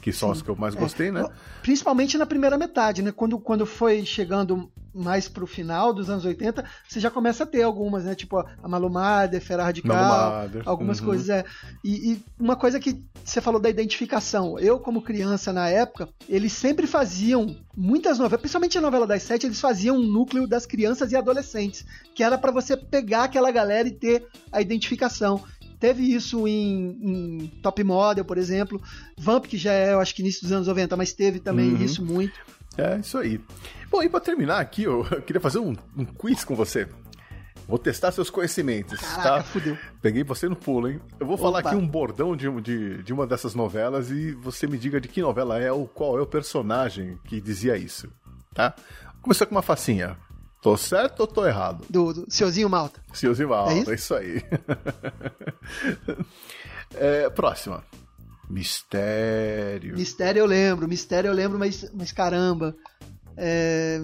que são as que eu mais gostei, né? Principalmente na primeira metade, né? Quando foi chegando mais pro final dos anos 80, você já começa a ter algumas, né? Tipo a Malu Mader, Ferrar de Cal, algumas coisas. E uma coisa que você falou da identificação. Eu, como criança na época, eles sempre faziam muitas novelas, principalmente a novela das 7, eles faziam um núcleo das crianças e adolescentes, que era pra você pegar aquela galera e ter a identificação. Teve isso em Top Model, por exemplo. Vamp, que já é, eu acho que início dos anos 90, mas teve também isso muito. É, isso aí. Bom, e pra terminar aqui, eu queria fazer um quiz com você. Vou testar seus conhecimentos. Caraca, tá? Fudeu. Peguei você no pulo, hein? Eu vou falar aqui um bordão de uma dessas novelas e você me diga de que novela é ou qual é o personagem que dizia isso, tá? Começou com uma facinha. Tô certo ou tô errado? Do Seuzinho Malta. Seuzinho Malta, é isso aí. Próxima. Mistério. Mistério eu lembro, mas caramba.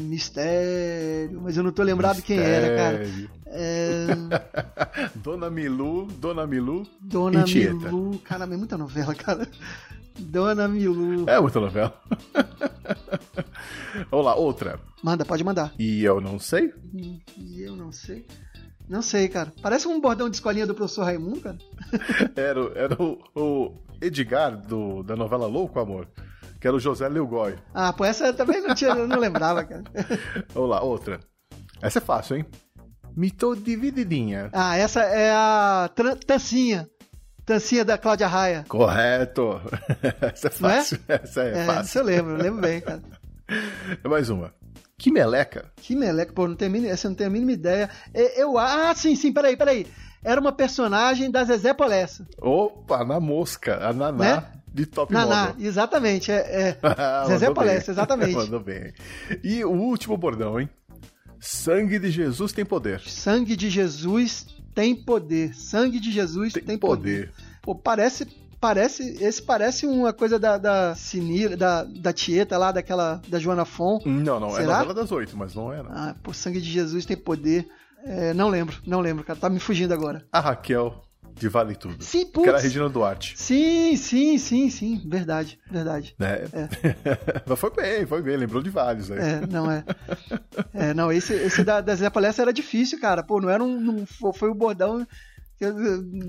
Mistério, mas eu não tô lembrado quem era, cara. Dona Milu. Caramba, é muita novela, cara. Dona Milu. É muita novela. Vamos lá, outra. Manda, pode mandar. E eu não sei. Não sei, cara. Parece um bordão de escolinha do professor Raimundo, cara. Era o Edgar da novela Louco Amor, que era o José Lilgoy. Ah, pô, essa eu também não lembrava, cara. Vamos lá, outra. Essa é fácil, hein? Mito Divididinha. Ah, essa é a Tancinha. Tancinha da Cláudia Raia. Correto. Essa é fácil. Não é? Essa é fácil. Essa eu lembro bem, cara. Mais uma. Que meleca, pô, não tenho a mínima ideia. Peraí. Era uma personagem da Zezé Polessa. Opa, na mosca, a Naná, né? De Top Model. Naná, exatamente, Zezé Polessa, exatamente. Mandou bem. E o último bordão, hein? Sangue de Jesus tem poder. Pô, parece... Esse parece uma coisa da Sinira, da Tieta lá, daquela, da Joana Fon. Não, será? É novela das 8, mas não era. Ah, pô, Sangue de Jesus tem poder. É, não lembro, cara, tá me fugindo agora. A Raquel de Vale Tudo. Sim, putz. Que era a Regina Duarte. Sim, verdade. Né? É. Mas foi bem, lembrou de vários aí. Esse da Zé Palestra era difícil, cara, pô, não era foi o bordão...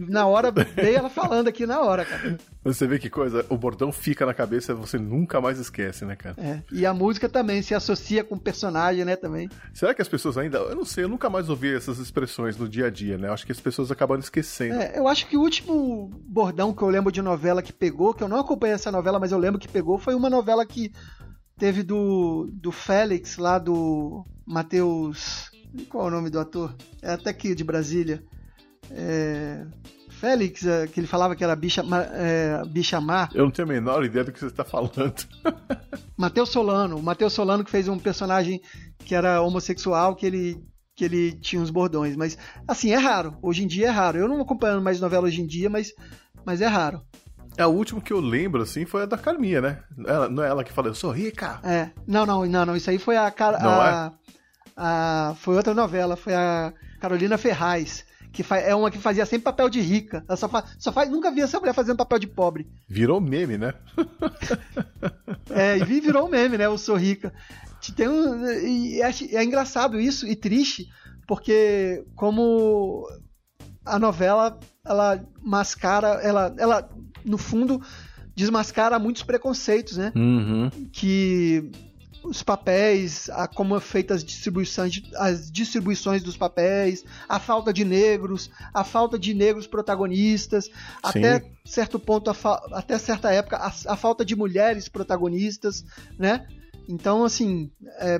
Na hora, veio ela falando aqui na hora, cara. Você vê que coisa, o bordão fica na cabeça e você nunca mais esquece, né, cara? É, e a música também se associa com o personagem, né, também. Será que as pessoas ainda... Eu não sei, eu nunca mais ouvi essas expressões no dia a dia, né? Eu acho que as pessoas acabam esquecendo. É, eu acho que o último bordão que eu lembro de novela que pegou, que eu não acompanhei essa novela, mas eu lembro que pegou, foi uma novela que teve do Félix, lá do Matheus... Qual é o nome do ator? É até aqui, de Brasília. Félix, que ele falava que era bicha má. Eu não tenho a menor ideia do que você está falando. Matheus Solano, que fez um personagem que era homossexual, que ele tinha uns bordões. Mas assim, é raro, hoje em dia é raro. Eu não acompanho mais novela hoje em dia, mas é raro. O último que eu lembro, assim, foi a da Carminha, né? Não é ela que fala, eu sou rica. É. Não, isso aí foi a... Foi outra novela, foi a Carolina Ferraz, que é uma que fazia sempre papel de rica. Ela só faz, nunca vi essa mulher fazendo papel de pobre. Virou meme, né? Virou um meme, né? Eu sou rica. É engraçado isso e triste, porque como a novela, ela mascara, ela no fundo desmascara muitos preconceitos, né? Uhum. Que os papéis, como é feita as distribuições dos papéis, a falta de negros protagonistas, até certo ponto, até certa época, a falta de mulheres protagonistas, né? Então, assim, é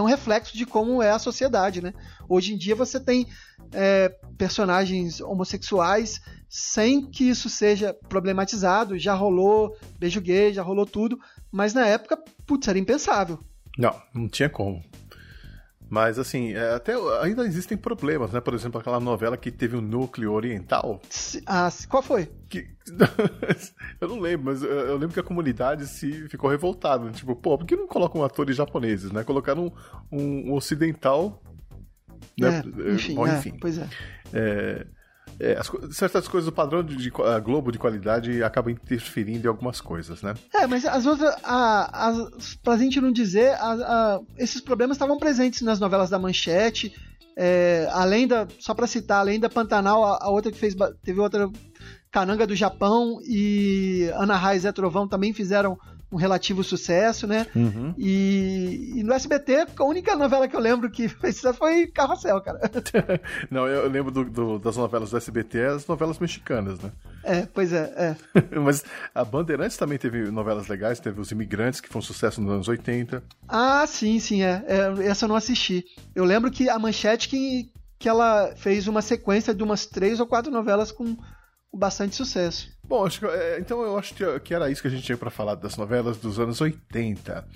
um reflexo de como é a sociedade, né? Hoje em dia você tem personagens homossexuais sem que isso seja problematizado, já rolou beijo gay, já rolou tudo, mas na época, putz, era impensável. Não tinha como. Mas assim, até ainda existem problemas, né? Por exemplo, aquela novela que teve um núcleo oriental. Ah, qual foi? Eu não lembro, mas eu lembro que a comunidade ficou revoltada, né? Tipo, por que não colocam atores japoneses, né? Colocaram um ocidental, né? Enfim. Pois é. Certas coisas, o padrão de Globo de qualidade acaba interferindo em algumas coisas, né? Mas as outras, pra gente não dizer, esses problemas estavam presentes nas novelas da Manchete, só pra citar, além da Pantanal, a outra que teve outra, Cananga do Japão, e Ana Rá e Zé Trovão também fizeram um relativo sucesso, né? Uhum. E no SBT, a única novela que eu lembro que fez sucesso foi Carrossel, cara. Não, eu lembro das novelas do SBT, as novelas mexicanas, né? Pois é. Mas a Bandeirantes também teve novelas legais, teve Os Imigrantes, que foi um sucesso nos anos 80. Ah, sim, essa eu não assisti. Eu lembro que a Manchete que ela fez uma sequência de umas 3 ou 4 novelas com bastante sucesso. Bom, então eu acho que era isso que a gente tinha para falar das novelas dos anos 80.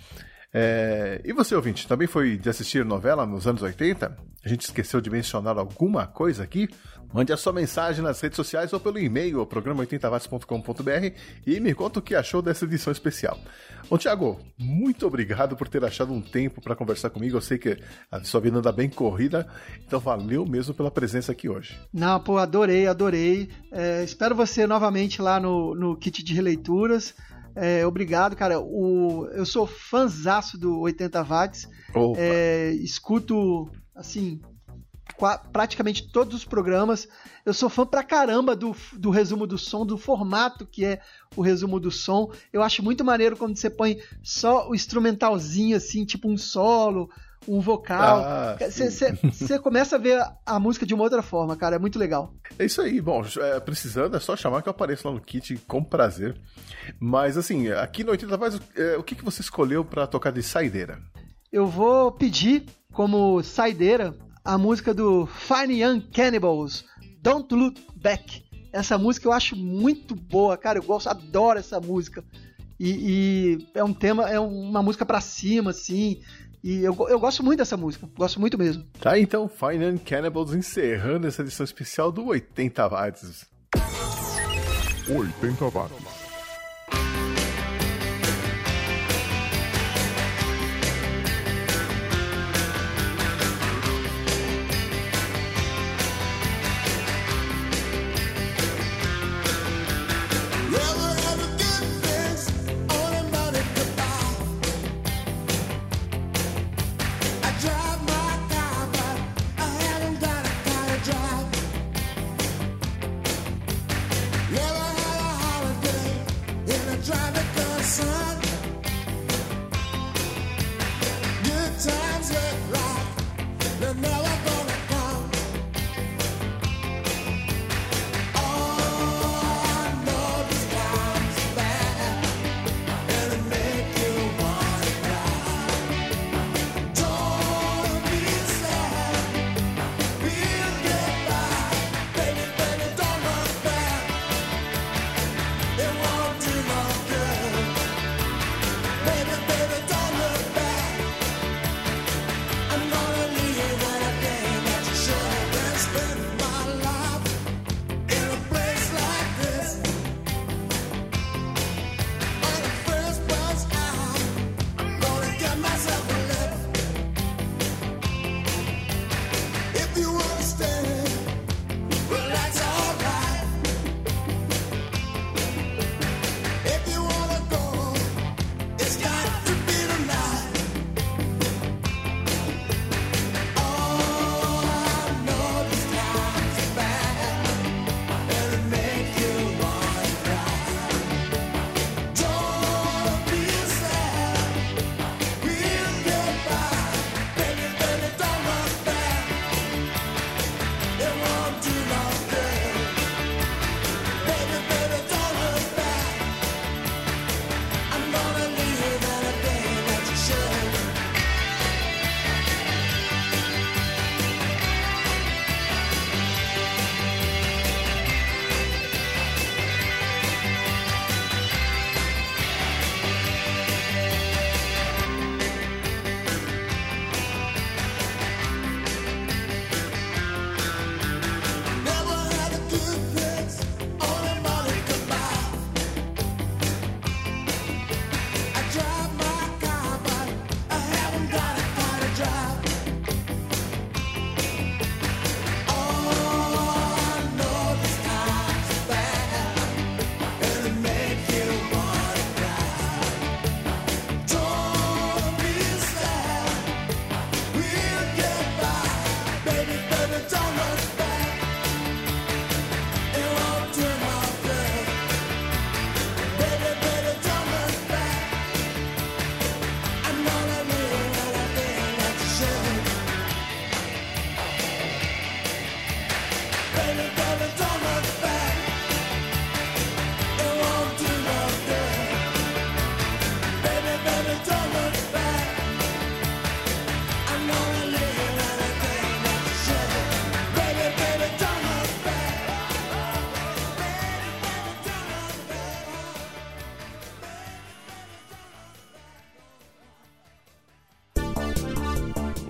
E você, ouvinte, também foi de assistir novela nos anos 80? A gente esqueceu de mencionar alguma coisa aqui? Mande a sua mensagem nas redes sociais ou pelo e-mail, programa80watts.com.br, e me conta o que achou dessa edição especial. Bom, Tiago, muito obrigado por ter achado um tempo para conversar comigo. Eu sei que a sua vida anda bem corrida, então valeu mesmo pela presença aqui hoje. Não, pô, adorei. Espero você novamente lá no Kit de Releituras. Obrigado, cara. Eu sou fãzaço do 80 Watts. Escuto, assim, praticamente todos os programas. Eu sou fã pra caramba do resumo do som, do formato que é o resumo do som. Eu acho muito maneiro quando você põe só o instrumentalzinho, assim, tipo um solo, um vocal. Você começa a ver a música de uma outra forma, cara. É muito legal. É isso aí. Bom, precisando, é só chamar que eu apareço lá no Kit com prazer. Mas, assim, aqui no 80 Watts, o que você escolheu pra tocar de saideira? Eu vou pedir como saideira a música do Fine Young Cannibals, Don't Look Back. Essa música eu acho muito boa, cara. Eu adoro essa música. E é um tema, é uma música pra cima, assim. E eu gosto muito dessa música, gosto muito mesmo. Tá, então, Fine Young Cannibals encerrando essa edição especial do 80 Watts. 80 watts.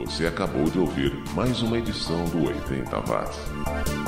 Você acabou de ouvir mais uma edição do 80 Watts.